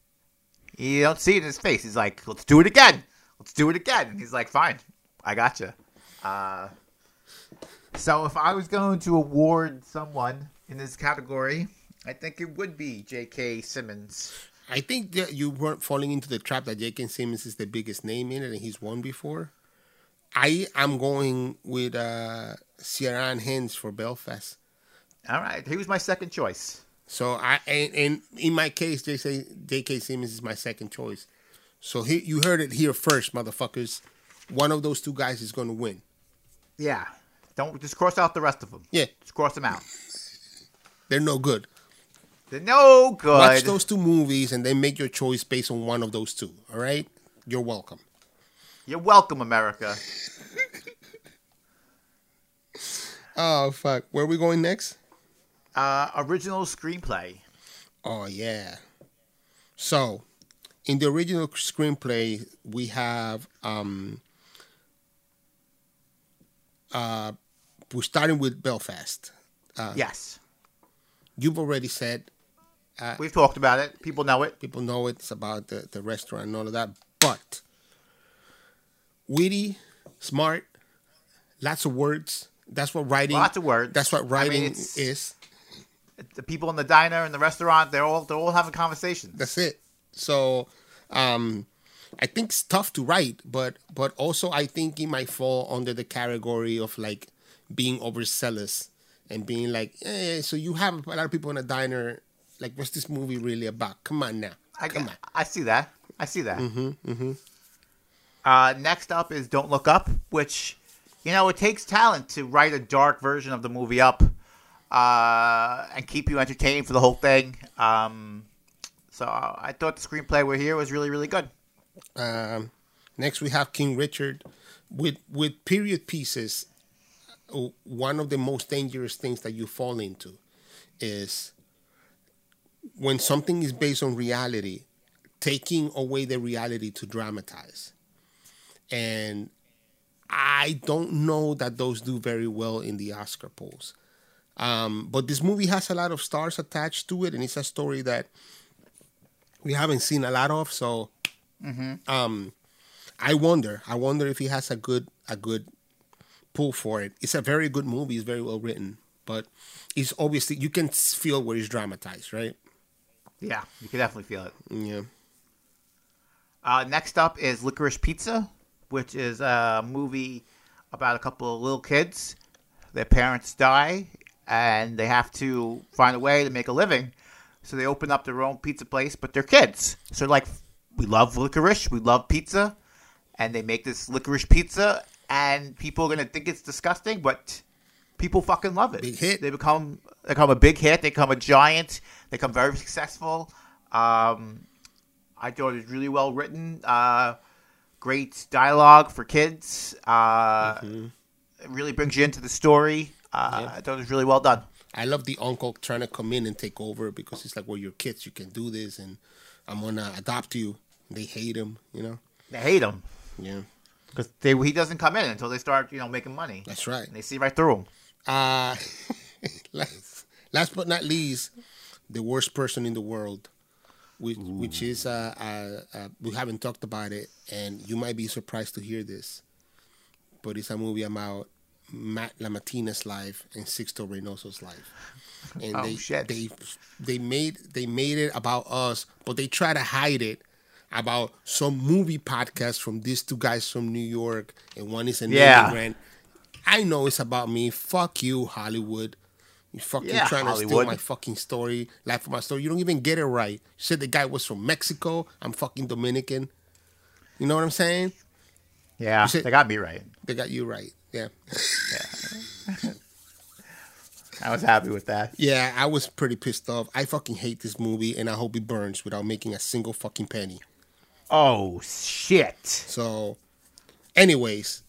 You don't see it in his face. He's like, let's do it again. Let's do it again. And he's like, fine. I gotcha. So if I was going to award someone in this category, I think it would be J.K. Simmons. I think that you weren't falling into the trap that J.K. Simmons is the biggest name in it and he's won before. I am going with Ciaran Hinds for Belfast. All right. He was my second choice. So and in my case, J.K. Simmons is my second choice. So you heard it here first, motherfuckers. One of those two guys is going to win. Yeah. Don't just cross out the rest of them. Yeah. Just cross them out. They're no good. They're no good. Watch those two movies and then make your choice based on one of those two. All right? You're welcome. You're welcome, America. Oh, fuck. Where are we going next? Original screenplay. Oh, yeah. So, in the original screenplay, we have... we're starting with Belfast. Yes. You've already said... we've talked about it. People know it. People know it. It's about the restaurant and all of that. But, witty, smart, lots of words. That's what writing... Lots of words. That's what writing is. The people in the diner and the restaurant, they're all having conversations. That's it. So, I think it's tough to write, but also I think it might fall under the category of like being overzealous and being like, so you have a lot of people in a diner. Like, what's this movie really about? Come on now. Come on. I see that. Mm-hmm, mm-hmm. Next up is Don't Look Up, which, you know, it takes talent to write a dark version of the movie up. And keep you entertained for the whole thing. So I thought the screenplay we're here was really, really good. Next, we have King Richard. With period pieces, one of the most dangerous things that you fall into is when something is based on reality, taking away the reality to dramatize. And I don't know that those do very well in the Oscar polls. But this movie has a lot of stars attached to it, and it's a story that we haven't seen a lot of. So, I wonder if he has a good pull for it. It's a very good movie. It's very well written, but it's obviously you can feel where it's dramatized, right? Yeah, you can definitely feel it. Yeah. Next up is Licorice Pizza, which is a movie about a couple of little kids. Their parents die, and they have to find a way to make a living. So they open up their own pizza place, but they're kids. So like, we love licorice, we love pizza, and they make this licorice pizza, and people are going to think it's disgusting, but people fucking love it. Big hit. They become a big hit. They become a giant. They become very successful. I thought it was really well written. Great dialogue for kids. It really brings you into the story. I thought it was really well done. I love the uncle trying to come in and take over because he's like, well, you're kids, you can do this, and I'm going to adopt you. They hate him, you know? They hate him. Yeah. Because he doesn't come in until they start, making money. That's right. And they see right through him. Last but not least, the worst person in the world, which is, we haven't talked about it, and you might be surprised to hear this, but it's a movie about Matt LaMartina's life and Sixto Reynoso's life, and they made it about us, but they try to hide it about some movie podcast from these two guys from New York, and one is an immigrant. I know it's about me. Fuck you, Hollywood. You fucking trying to steal my fucking story, life of my story. You don't even get it right. You said the guy was from Mexico. I'm fucking Dominican. You know what I'm saying? Yeah, they got me right. They got you right. Yeah. I was happy with that. Yeah, I was pretty pissed off. I fucking hate this movie, and I hope it burns without making a single fucking penny. Oh, shit. So, anyways,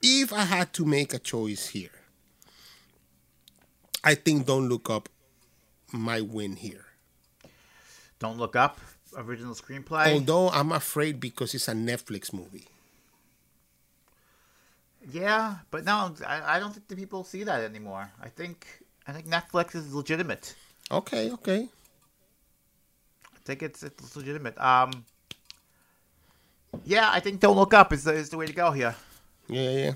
if I had to make a choice here, I think Don't Look Up might win here. Don't Look Up? Original screenplay? Although I'm afraid because it's a Netflix movie. Yeah, but no, I don't think the people see that anymore. I think Netflix is legitimate. Okay. I think it's legitimate. Yeah, I think Don't Look Up is the way to go here. Yeah.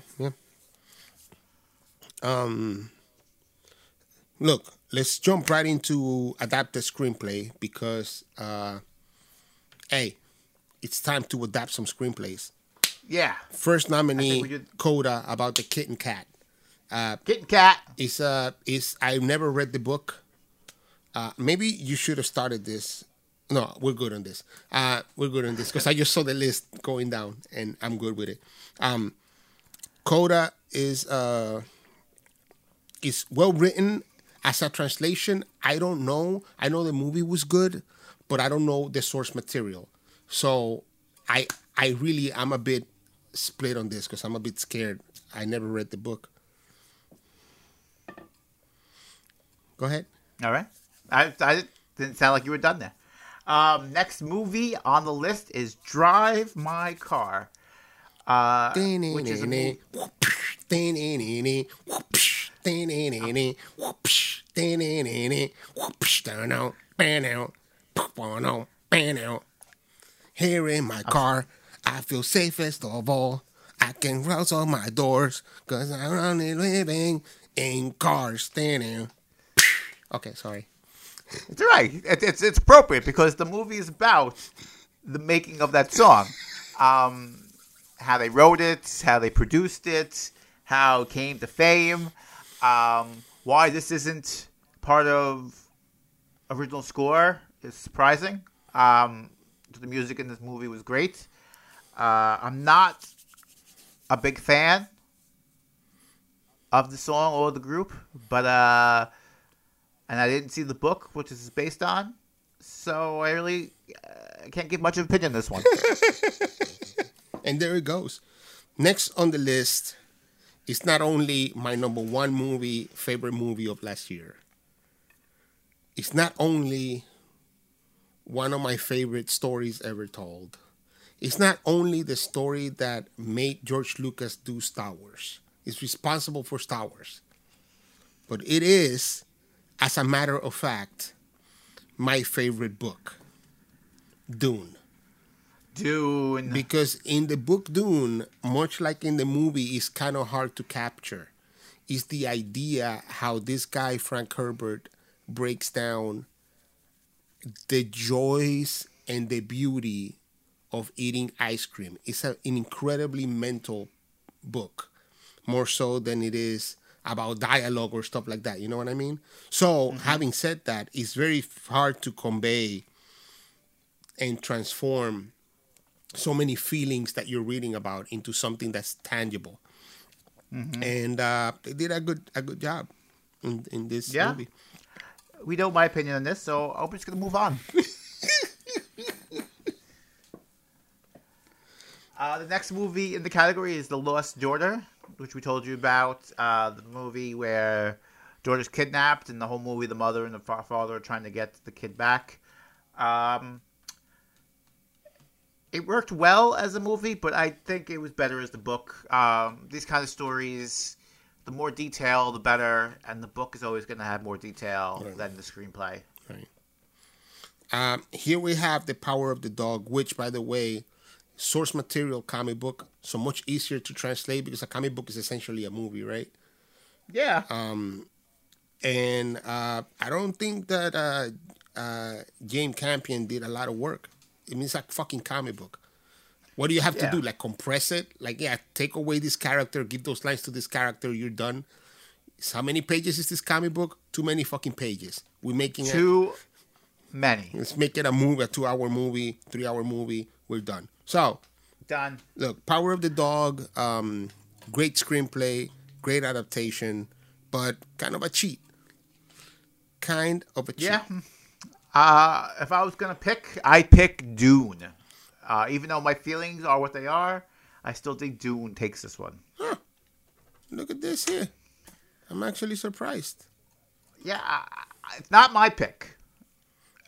Look, let's jump right into adapted screenplay because, it's time to adapt some screenplays. Yeah. First nominee, Coda, about the kitten cat. Kitten cat. I've never read the book. Maybe you should have started this. No, we're good on this. Because I just saw the list going down, and I'm good with it. Coda is well written. As a translation, I don't know. I know the movie was good, but I don't know the source material. So I really am a bit split on this because I'm a bit scared. I never read the book. Go ahead. All right. I didn't sound like you were done there. Next movie on the list is Drive My Car, which is a movie. Here in my car, I feel safest of all. I can rouse all my doors, because I'm only living in cars. Okay, sorry. It's all right. It's appropriate, because the movie is about the making of that song. How they wrote it, how they produced it, how it came to fame, why this isn't part of original score is surprising. The music in this movie was great. I'm not a big fan of the song or the group, but and I didn't see the book, which is based on, so I really can't give much of an opinion on this one. And there it goes. Next on the list is not only my number one favorite movie of last year. It's not only one of my favorite stories ever told. It's not only the story that made George Lucas do Star Wars. It's responsible for Star Wars. But it is, as a matter of fact, my favorite book, Dune. Because in the book Dune, much like in the movie, it's kind of hard to capture. It's the idea how this guy, Frank Herbert, breaks down the joys and the beauty of eating ice cream. It's an incredibly mental book, more so than it is about dialogue or stuff like that. You know what I mean? So having said that, it's very hard to convey and transform so many feelings that you're reading about into something that's tangible. And they did a good job in this movie. We know my opinion on this, so I'm just going to move on. The next movie in the category is The Lost Daughter, which we told you about. The movie where daughter's kidnapped, and the whole movie the mother and the father are trying to get the kid back. It worked well as a movie, but I think it was better as the book. These kind of stories, the more detail, the better. And the book is always going to have more detail than the screenplay. Here we have The Power of the Dog, which, by the way, source material comic book, so much easier to translate because a comic book is essentially a movie, right? Yeah. And I don't think that Jane Campion did a lot of work. It means like fucking comic book. What do you have to do? Like compress it? Like, take away this character, give those lines to this character, you're done. So how many pages is this comic book? Too many fucking pages. We're making too many. Let's make it a movie, a 2-hour movie, 3-hour movie. We're done. So. Done. Look, Power of the Dog, great screenplay, great adaptation, but kind of a cheat. Yeah. If I was going to pick, I'd pick Dune. Even though my feelings are what they are, I still think Dune takes this one. Huh. Look at this here. I'm actually surprised. Yeah, it's not my pick,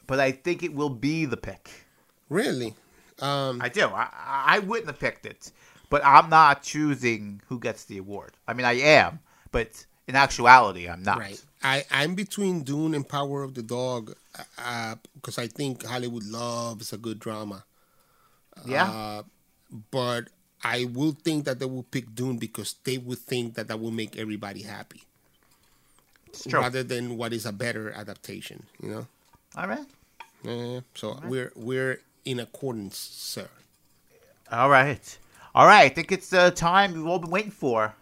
but I think it will be the pick. Really? I do. I wouldn't have picked it, but I'm not choosing who gets the award. I mean, I am, but in actuality, I'm not. Right. I'm between Dune and Power of the Dog because I think Hollywood loves a good drama. Yeah. But I will think that they will pick Dune because they would think that will make everybody happy. It's true. Rather than what is a better adaptation, you know? All right. So all right. We're in accordance, sir. All right. All right. I think it's the time we've all been waiting for.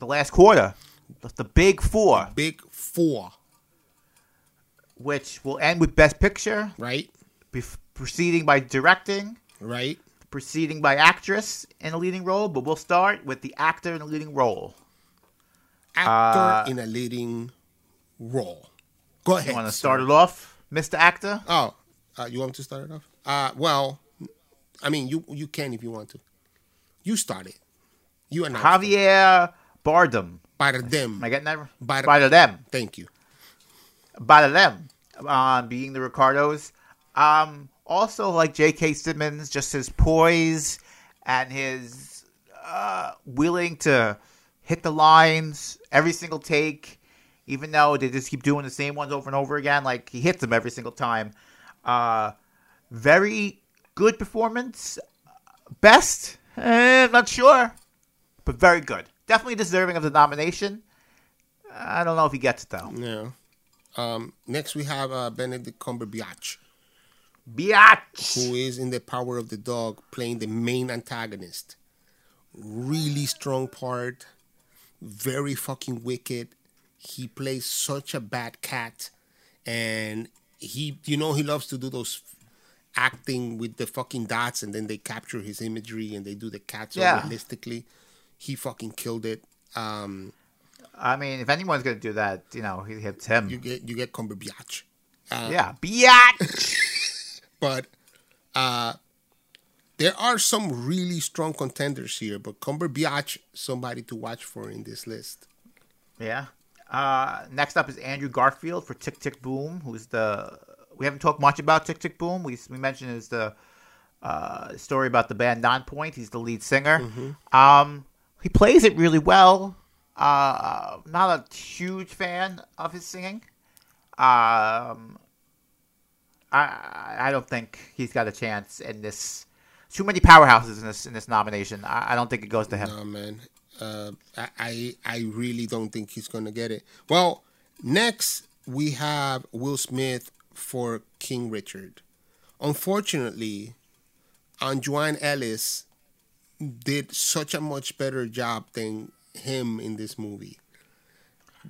The last quarter. The big four. Big four. Which will end with Best Picture. Right. Proceeding by directing. Right. Proceeding by actress in a leading role. But we'll start with the actor in a leading role. Actor in a leading role. Go ahead. You want to start it off, Mr. Actor? Oh, you want me to start it off? Well, I mean, you can if you want to. You start it. You and Javier Bardem. Bardem. Am I getting that? Bardem. Thank you. Bardem. Being the Ricardos. Also, like J.K. Simmons, just his poise and his willing to hit the lines every single take, even though they just keep doing the same ones over and over again. Like, he hits them every single time. Very good performance. Best? I'm not sure. But very good. Definitely deserving of the nomination. I don't know if he gets it, though. Yeah. Next, we have Benedict Cumberbatch. Who is in The Power of the Dog, playing the main antagonist. Really strong part. Very fucking wicked. He plays such a bad cat. And he, you know, he loves to do those acting with the fucking dots, and then they capture his imagery, and they do the cats realistically. He fucking killed it. I mean, if anyone's going to do that, you know, it's him. You get Cumberbatch. But there are some really strong contenders here, but Cumberbatch, somebody to watch for in this list. Yeah. Next up is Andrew Garfield for Tick Tick Boom, who's the... We haven't talked much about Tick Tick Boom. We mentioned it's the story about the band Nonpoint. He's the lead singer. He plays it really well. Not a huge fan of his singing. I don't think he's got a chance in this. Too many powerhouses in this nomination. I don't think it goes to him. No, man. I really don't think he's gonna get it. Well, next we have Will Smith for King Richard. Unfortunately, Anjuan Ellis did such a much better job than him in this movie.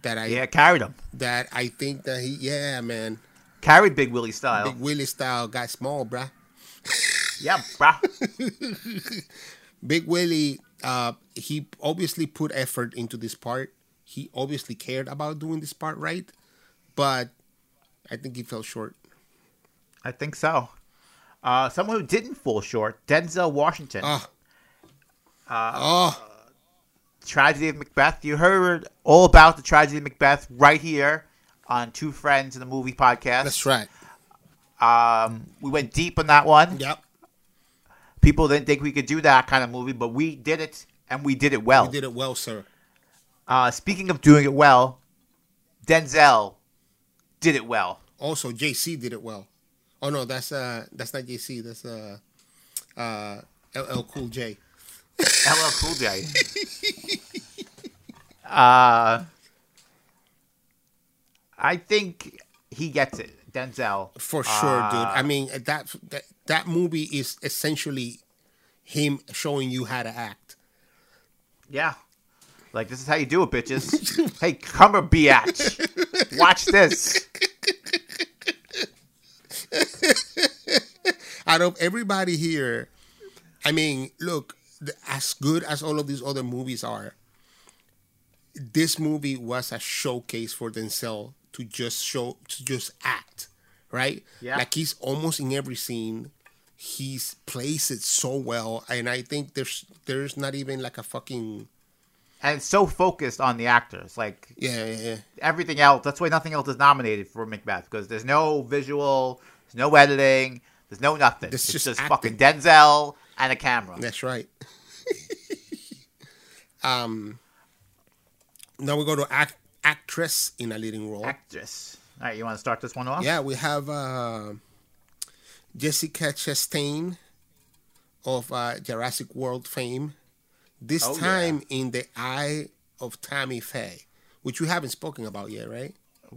Carried him. That I think that he, yeah, man. Carried Big Willie style. Big Willie style got small, bruh. Yeah, bruh. Big Willie, he obviously put effort into this part. He obviously cared about doing this part right. But I think he fell short. I think so. Someone who didn't fall short, Denzel Washington. Tragedy of Macbeth. You heard all about the Tragedy of Macbeth right here on Two Friends in a Movie podcast. That's right. We went deep on that one. Yep. People didn't think we could do that kind of movie, but we did it, and we did it well. We did it well, sir. Speaking of doing it well, Denzel did it well. Also, JC did it well. Oh, no, that's not JC. That's LL Cool J. LL Cool J. I think he gets it, Denzel. For sure, dude. I mean, that movie is essentially him showing you how to act. Yeah. Like, this is how you do it, bitches. Hey, come a biatch. Watch this. Out of everybody here, I mean, look, as good as all of these other movies are, this movie was a showcase for Denzel to just act, right? Yeah. Like, he's almost in every scene. He's plays it so well, and I think there's not even like a fucking. And it's so focused on the actors, like yeah. Everything else. That's why nothing else is nominated for Macbeth, because there's no visual, there's no editing, there's no nothing. It's just fucking Denzel and a camera. That's right. Now we go to actress in a leading role. Actress. All right, you want to start this one off? Yeah, we have Jessica Chastain of Jurassic World fame. This time in The Eye of Tammy Faye, which we haven't spoken about yet, right?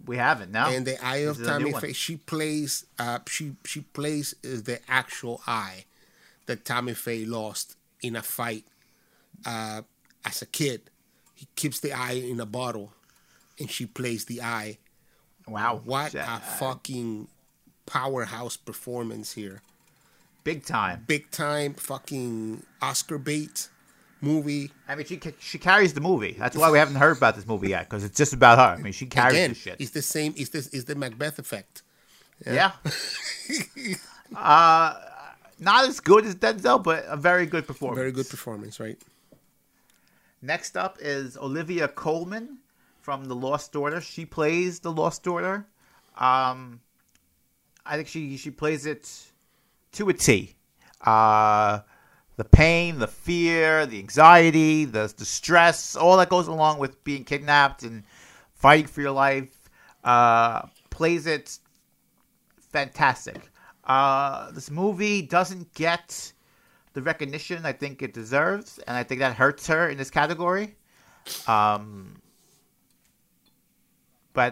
We haven't, no. And The Eye of Tammy Faye, she plays the actual eye that Tammy Faye lost in a fight as a kid. He keeps the eye in a bottle, and she plays the eye. Wow. What a fucking powerhouse performance here. Big time. Big time fucking Oscar bait. Movie. I mean, she carries the movie. That's why we haven't heard about this movie yet, because it's just about her. I mean, she carries this shit. It's the same. It's the Macbeth effect. Yeah. Not as good as Denzel, but a very good performance. Very good performance, right? Next up is Olivia Colman from The Lost Daughter. She plays The Lost Daughter. I think she plays it to a T. The pain, the fear, the anxiety, the stress, all that goes along with being kidnapped and fighting for your life, plays it fantastic. This movie doesn't get the recognition I think it deserves, and I think that hurts her in this category. But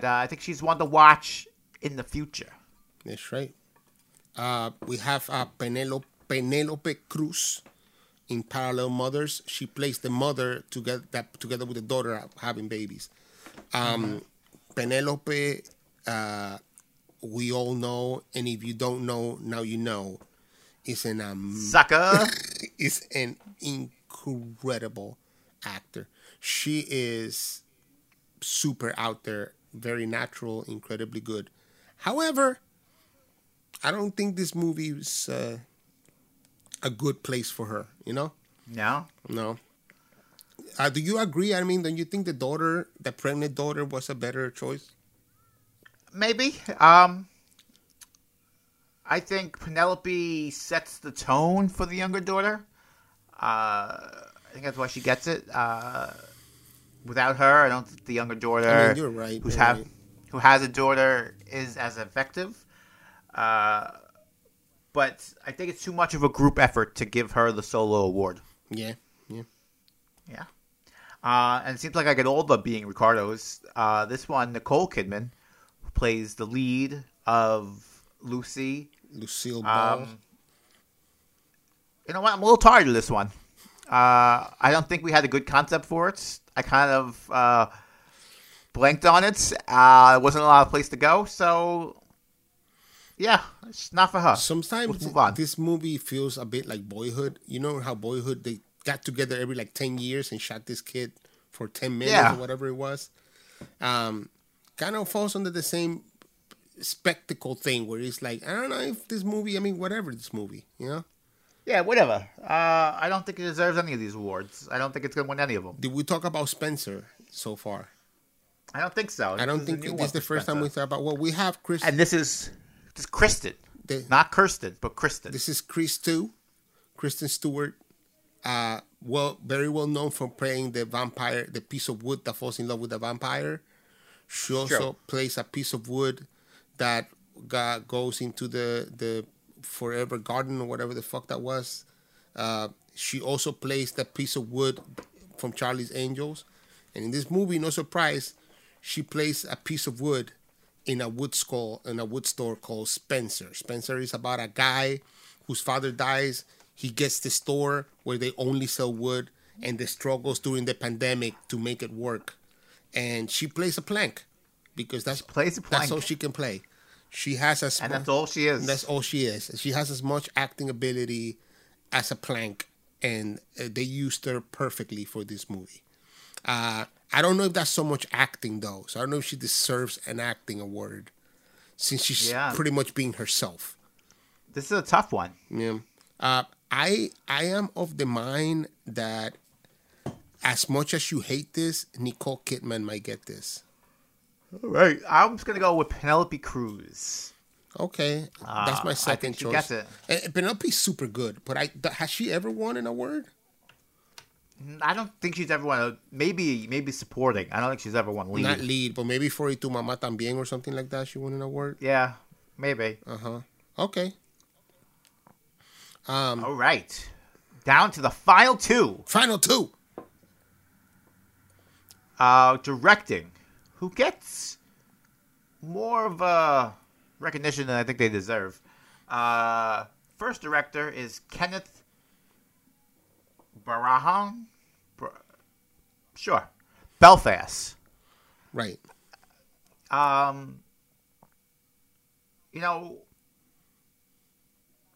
I think she's one to watch in the future. That's right. We have Penelope Cruz in Parallel Mothers. She plays the mother together with the daughter having babies. Penelope, we all know, and if you don't know, now you know, is an sucker. Is an incredible actor. She is super out there, very natural, incredibly good. However, I don't think this movie was a good place for her, you know? No. Do you agree? I mean, don't you think the pregnant daughter was a better choice? Maybe. I think Penelope sets the tone for the younger daughter. I think that's why she gets it. Without her, I don't think the younger daughter, I mean, you're right, who has a daughter, is as effective. But I think it's too much of a group effort to give her the solo award. Yeah. And it seems like I get all the being Ricardos. This one, Nicole Kidman, who plays the lead of Lucille Ball. You know what? I'm a little tired of this one. I don't think we had a good concept for it. I kind of blanked on it. It wasn't a lot of place to go, so yeah, it's not for her. Sometimes this movie feels a bit like Boyhood. You know how Boyhood, they got together every like 10 years and shot this kid for 10 minutes or whatever it was. Kind of falls under the same spectacle thing where it's like, I don't know if this movie, I mean, whatever this movie, you know? Yeah, whatever. I don't think it deserves any of these awards. I don't think it's going to win any of them. Did we talk about Spencer so far? I don't think so. I don't think this is the first time we thought about, well, we have Kristen. And this is just Kristen. Not Kirsten, but Kristen. This is Kristen Stewart. Very well known for playing the vampire, the piece of wood that falls in love with the vampire. She also plays a piece of wood that goes into the Forever Garden or whatever the fuck that was. She also plays that piece of wood from Charlie's Angels. And in this movie, no surprise, she plays a piece of wood in a wood skull in a wood store called Spencer. Spencer is about a guy whose father dies. He gets the store where they only sell wood and the struggles during the pandemic to make it work. And she plays a plank because that's all she can play. She has as and that's all she is. That's all she is. She has as much acting ability as a plank, and they used her perfectly for this movie. I don't know if that's so much acting though, so I don't know if she deserves an acting award since she's pretty much being herself. This is a tough one. Yeah, I am of the mind that as much as you hate this, Nicole Kidman might get this. All right, I'm just gonna go with Penelope Cruz. Okay, that's my second choice. Gets it. Penelope's super good, but has she ever won an award? I don't think she's ever won. Maybe supporting. I don't think she's ever won lead. Not lead, but maybe for "Tu Mamá También" or something like that. She won an award. Yeah, maybe. Okay. All right, down to the final two. Directing. Who gets more of a recognition than I think they deserve. First director is Kenneth Branagh. Sure. Belfast. Right. You know,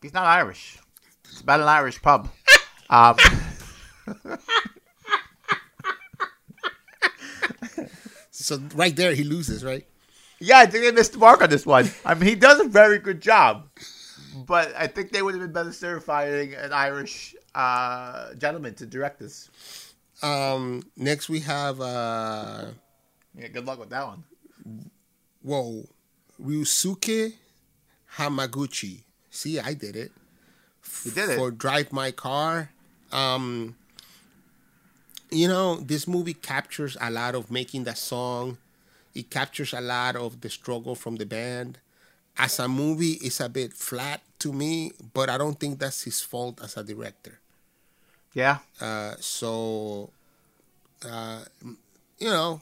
he's not Irish. It's about an Irish pub. So right there, he loses, right? Yeah, I think they missed the mark on this one. I mean, he does a very good job, but I think they would have been better served finding an Irish gentleman to direct this. Next, we have... yeah, good luck with that one. Whoa. Ryusuke Hamaguchi. See, I did it. You did it. For Drive My Car. You know, this movie captures a lot of making that song. It captures a lot of the struggle from the band. As a movie, it's a bit flat to me, but I don't think that's his fault as a director. Yeah. You know,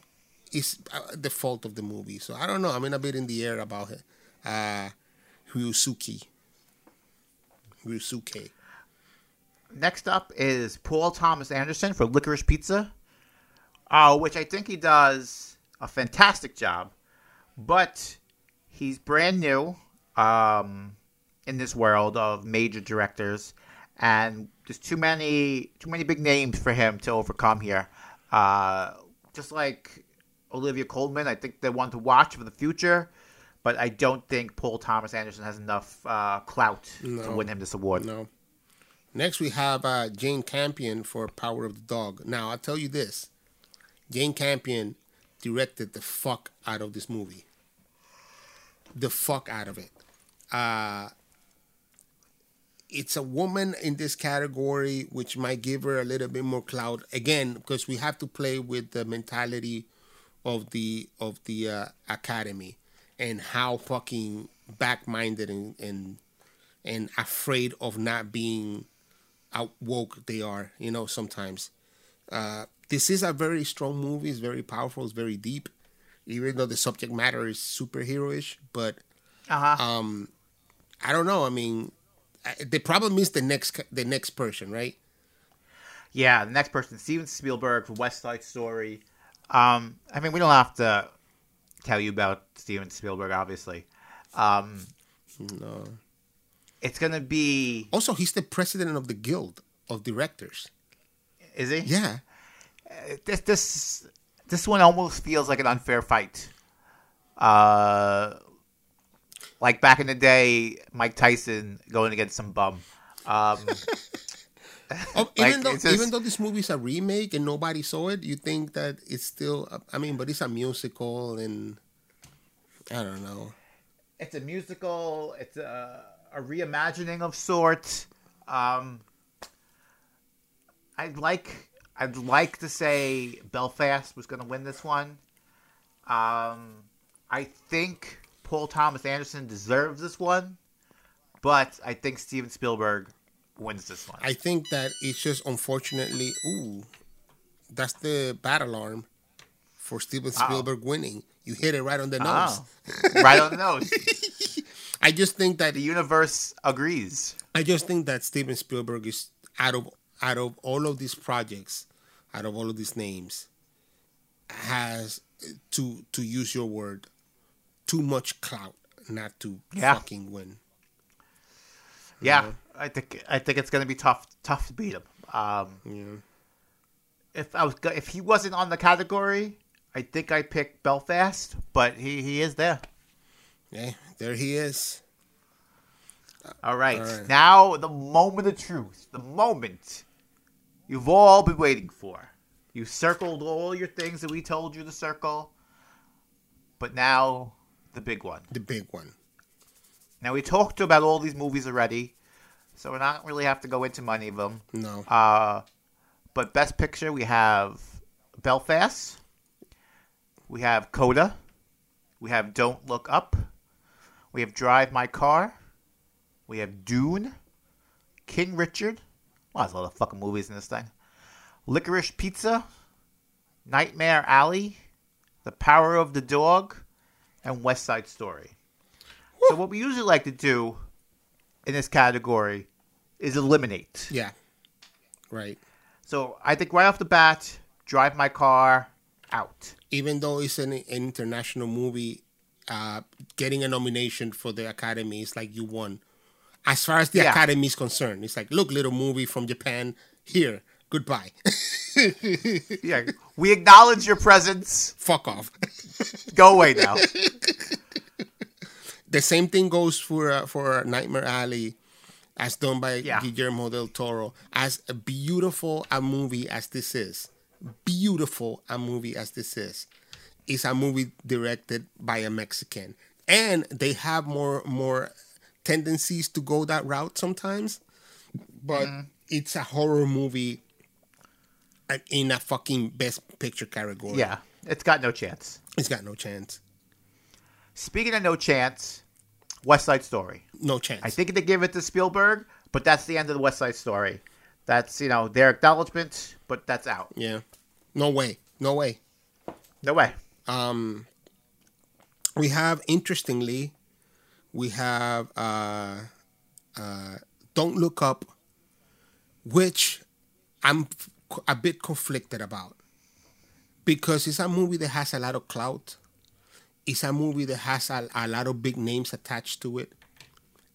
it's the fault of the movie. So I don't know. I'm in a bit in the air about it. Ryusuke. Next up is Paul Thomas Anderson for Licorice Pizza, which I think he does a fantastic job. But he's brand new in this world of major directors, and there's too many big names for him to overcome here. Just like Olivia Colman, I think they're one to watch for the future. But I don't think Paul Thomas Anderson has enough clout to win him this award. No. Next, we have Jane Campion for Power of the Dog. Now, I'll tell you this. Jane Campion directed the fuck out of this movie. The fuck out of it. It's a woman in this category, which might give her a little bit more clout. Again, because we have to play with the mentality of the Academy and how fucking back-minded and afraid of not being... how woke they are, you know, sometimes. This is a very strong movie. It's very powerful. It's very deep, even though the subject matter is superhero-ish. But Uh-huh. I don't know. I mean, they probably missed the next person, right? Yeah, the next person, Steven Spielberg for West Side Story. I mean, we don't have to tell you about Steven Spielberg, obviously. No. It's going to be... Also, he's the president of the Guild of Directors. Is he? Yeah. This one almost feels like an unfair fight. Like back in the day, Mike Tyson going against some bum. Even though this movie's a remake and nobody saw it, you think that it's still... I mean, but it's a musical and... I don't know. It's a musical. It's a reimagining of sorts. I'd like to say Belfast was going to win this one. I think Paul Thomas Anderson deserves this one, but I think Steven Spielberg wins this one. I think that it's just unfortunately, that's the bat alarm for Steven Spielberg winning. You hit it right on the nose. Right on the nose. I just think that... The universe agrees. I just think that Steven Spielberg is out of all of these projects, out of all of these names, has, to use your word, too much clout not to fucking win. Yeah, I think it's gonna be tough to beat him. If he wasn't on the category, I think I picked Belfast, but he is there. Yeah, there he is. All right, now the moment of truth, the moment you've all been waiting for. You circled all your things that we told you to circle, but now the big one. The big one. Now, we talked about all these movies already, so we're not really have to go into many of them. No. But Best Picture, we have Belfast. We have Coda. We have Don't Look Up. We have Drive My Car. We have Dune. King Richard. Wow, there's a lot of fucking movies in this thing. Licorice Pizza. Nightmare Alley. The Power of the Dog. And West Side Story. Woo. So what we usually like to do in this category is eliminate. Yeah. Right. So I think right off the bat, Drive My Car, out. Even though it's an international movie, getting a nomination for the Academy is like you won. As far as the Academy is concerned, it's like, look, little movie from Japan, here, goodbye. Yeah, we acknowledge your presence. Fuck off. Go away now. The same thing goes for Nightmare Alley, as done by Guillermo del Toro. As beautiful a movie as this is, it's a movie directed by a Mexican, and they have more tendencies to go that route sometimes. But it's a horror movie in a fucking Best Picture category. Yeah, it's got no chance. Speaking of no chance, West Side Story. No chance. I think they give it to Spielberg, but that's the end of the West Side Story. That's, their acknowledgement, but that's out. Yeah. No way. We have, interestingly, Don't Look Up, which I'm a bit conflicted about, because it's a movie that has a lot of clout. It's a movie that has a lot of big names attached to it.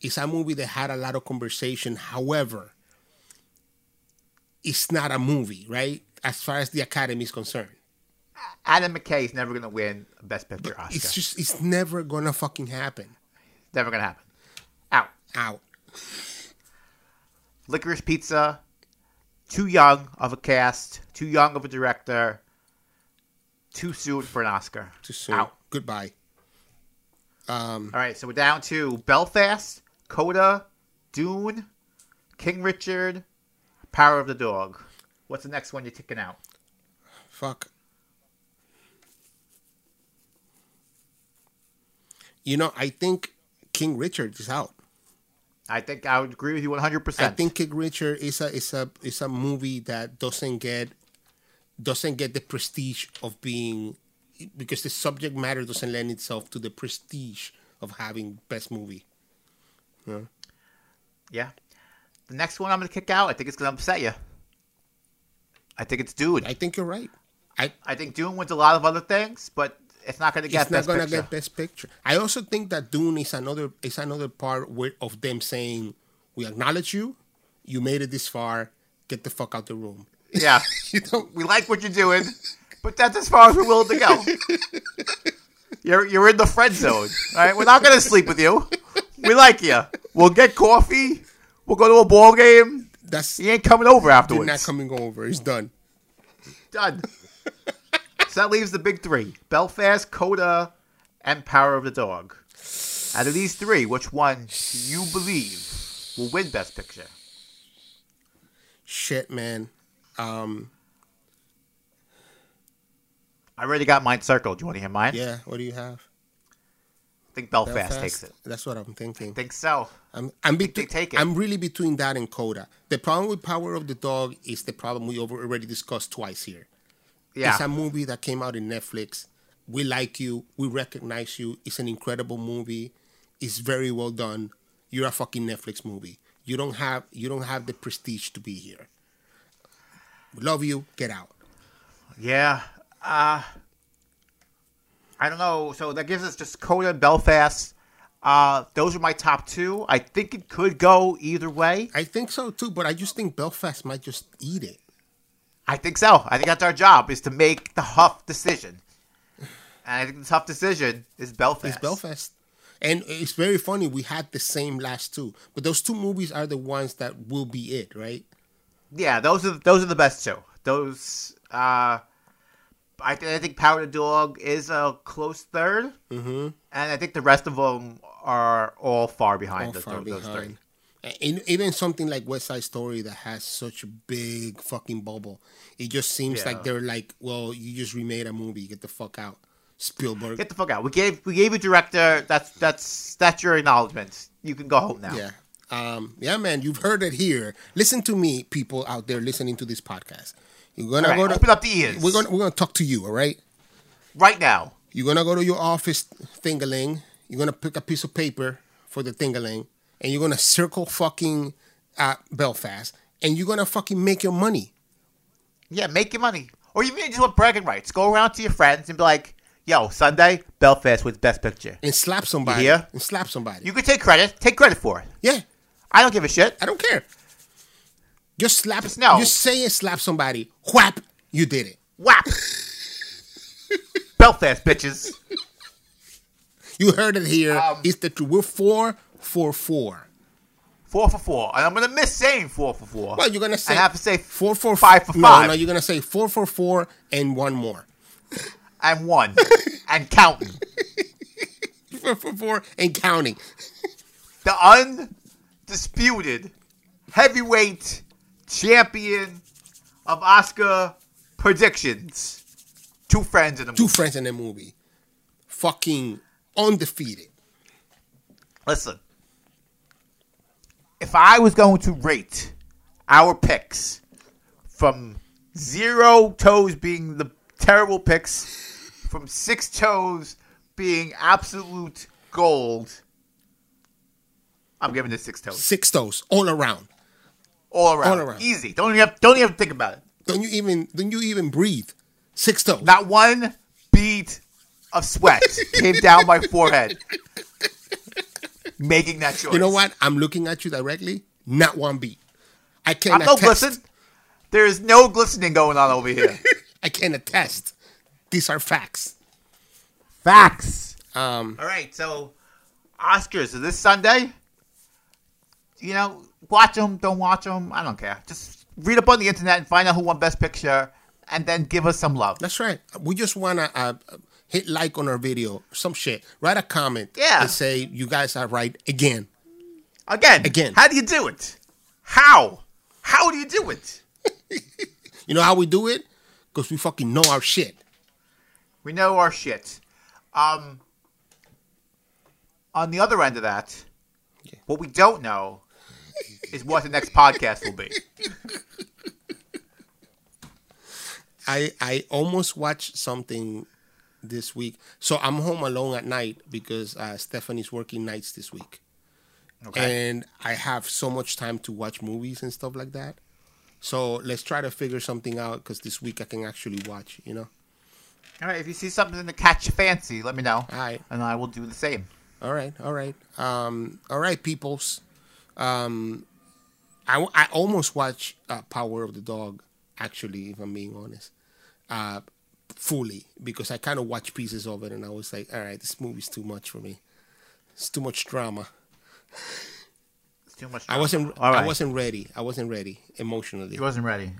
It's a movie that had a lot of conversation. However, it's not a movie, right? As far as the Academy is concerned. Adam McKay is never going to win a Best Picture Oscar. It's never going to fucking happen. Never going to happen. Out. Licorice Pizza, too young of a cast, too young of a director, too soon for an Oscar. Too soon. Out. Goodbye. All right, so we're down to Belfast, Coda, Dune, King Richard, Power of the Dog. What's the next one you're taking out? Fuck. I think King Richard is out. I think I would agree with you 100%. I think King Richard is a movie that doesn't get the prestige of being, because the subject matter doesn't lend itself to the prestige of having best movie. Yeah. Yeah. The next one I'm going to kick out, I think it's going to upset you. I think it's Dune. I think you're right. I think Dune wins a lot of other things, but it's not going to get Best Picture. It's not going to get Best Picture. I also think that Dune is another part of them saying, we acknowledge you, you made it this far, get the fuck out the room. Yeah. You know? We like what you're doing, but that's as far as we're willing to go. You're in the friend zone. All right? We're not going to sleep with you. We like you. We'll get coffee. We'll go to a ball game. He ain't coming over afterwards. He's not coming over. He's done. Done. So that leaves the big three. Belfast, Coda, and Power of the Dog. Out of these three, which one do you believe will win Best Picture? Shit, man. I already got mine circled. Do you want to hear mine? Yeah. What do you have? I think Belfast takes it. That's what I'm thinking. I think so. I'm really between that and Coda. The problem with Power of the Dog is the problem we already discussed twice here. Yeah. It's a movie that came out in Netflix. We like you. We recognize you. It's an incredible movie. It's very well done. You're a fucking Netflix movie. You don't have the prestige to be here. We love you. Get out. Yeah. I don't know. So that gives us just Coda and Belfast. Those are my top two. I think it could go either way. I think so too, but I just think Belfast might just eat it. I think so. I think that's our job, is to make the tough decision. And I think the tough decision is Belfast. It's Belfast. And it's very funny. We had the same last two, but those two movies are the ones that will be it, right? Yeah, those are the best two. Those, I think Power of the Dog is a close third, mm-hmm. And I think the rest of them are all far behind those three. And even something like West Side Story that has such a big fucking bubble, it just seems like they're like, well, you just remade a movie, get the fuck out, Spielberg. Get the fuck out. We gave a director. That's your acknowledgement. You can go home now. Yeah. Yeah, man. You've heard it here. Listen to me, people out there listening to this podcast. You're gonna go to open up the ears. We're gonna talk to you, all right? Right now. You're gonna go to your office thingaling. You're gonna pick a piece of paper for the thingaling, and you're gonna circle fucking Belfast, and you're gonna fucking make your money. Yeah, make your money, or even just with bragging rights. Go around to your friends and be like, "Yo, Sunday, Belfast with Best Picture," and slap somebody. You hear? And slap somebody. You can take credit for it. Yeah, I don't give a shit. I don't care. Just slap. Just no. Just say it. Slap somebody. Whap. You did it. Whap. Belfast, bitches. You heard it here. It's the truth. We're 4 for 4. 4 for 4. And I'm gonna miss saying 4 for 4. Well, you're gonna say. I have to say 4 for 5. No, you're gonna say 4 for 4 and one more. And one and counting. 4 for 4 and counting. The undisputed heavyweight champion of Oscar predictions. Two friends in a movie. Fucking undefeated. Listen. If I was going to rate our picks from 0 toes being the terrible picks, from 6 toes being absolute gold, I'm giving it 6 toes. 6 toes. All around. Easy. Don't even have to think about it. Don't you even breathe. 6 toes. Not one bead of sweat came down my forehead making that choice. You know what? I'm looking at you directly. Not one bead. I can't attest. I'm no glisten. There is no glistening going on over here. I can attest. These are facts. Facts. All right. So Oscars is this Sunday. You know, watch them, don't watch them. I don't care. Just read up on the internet and find out who won Best Picture, and then give us some love. That's right. We just want to hit like on our video, some shit. Write a comment and say, you guys are right again. Again. How do you do it? How do you do it? You know how we do it? Because we fucking know our shit. We know our shit. On the other end of that, what we don't know is what the next podcast will be. I almost watched something this week. So I'm home alone at night because Stephanie's working nights this week. Okay. And I have so much time to watch movies and stuff like that. So let's try to figure something out because this week I can actually watch, you know? All right. If you see something to catch your fancy, let me know. All right. And I will do the same. All right. All right. All right, peoples. I almost watched Power of the Dog, actually, if I'm being honest, fully, because I kind of watched pieces of it and I was like, all right, this movie's too much for me. It's too much drama. It's too much drama. I wasn't ready emotionally. You wasn't ready.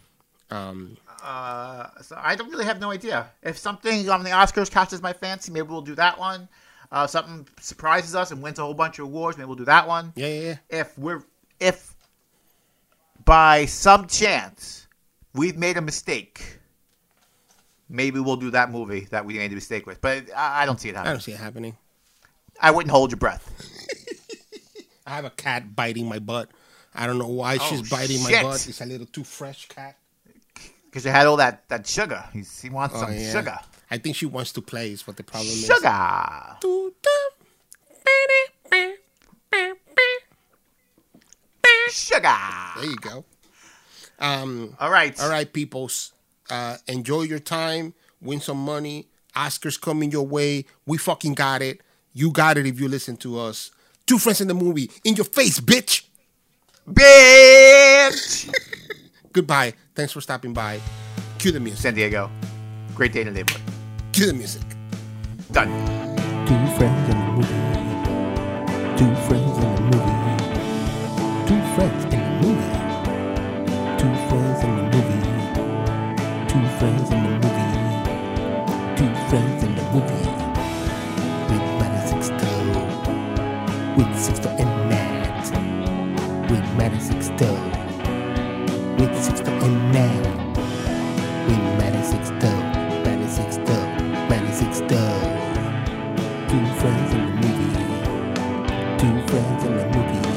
So I don't really have no idea. If something on the Oscars catches my fancy, maybe we'll do that one. Something surprises us and wins a whole bunch of awards, maybe we'll do that one. Yeah, yeah, yeah. If by some chance we've made a mistake, maybe we'll do that movie that we made a mistake with. But I don't see it happening. I don't see it happening. I wouldn't hold your breath. I have a cat biting my butt. I don't know why she's biting my butt. It's a little too fresh, cat. Because you had all that sugar. He wants some sugar. I think she wants to play is what the problem is. Sugar. There you go. All right. All right, peoples. Enjoy your time. Win some money. Oscars coming your way. We fucking got it. You got it if you listen to us. Two friends in the movie. In your face, bitch. Bitch. Goodbye. Thanks for stopping by. Cue the music. San Diego. Great day in the neighborhood. Cue the music. Done. Two friends in the movie. Two friends in the movie. Two friends in the movie. Two friends in the movie. Two friends in the movie. Two friends in the movie. With Matt Sixto. With Sixto and Matt. With Matt Sixto. With Sixto and Matt. With Matt Sixto. Matt Sixto. Matt Sixto. Two friends in the movie. Two friends in the movie.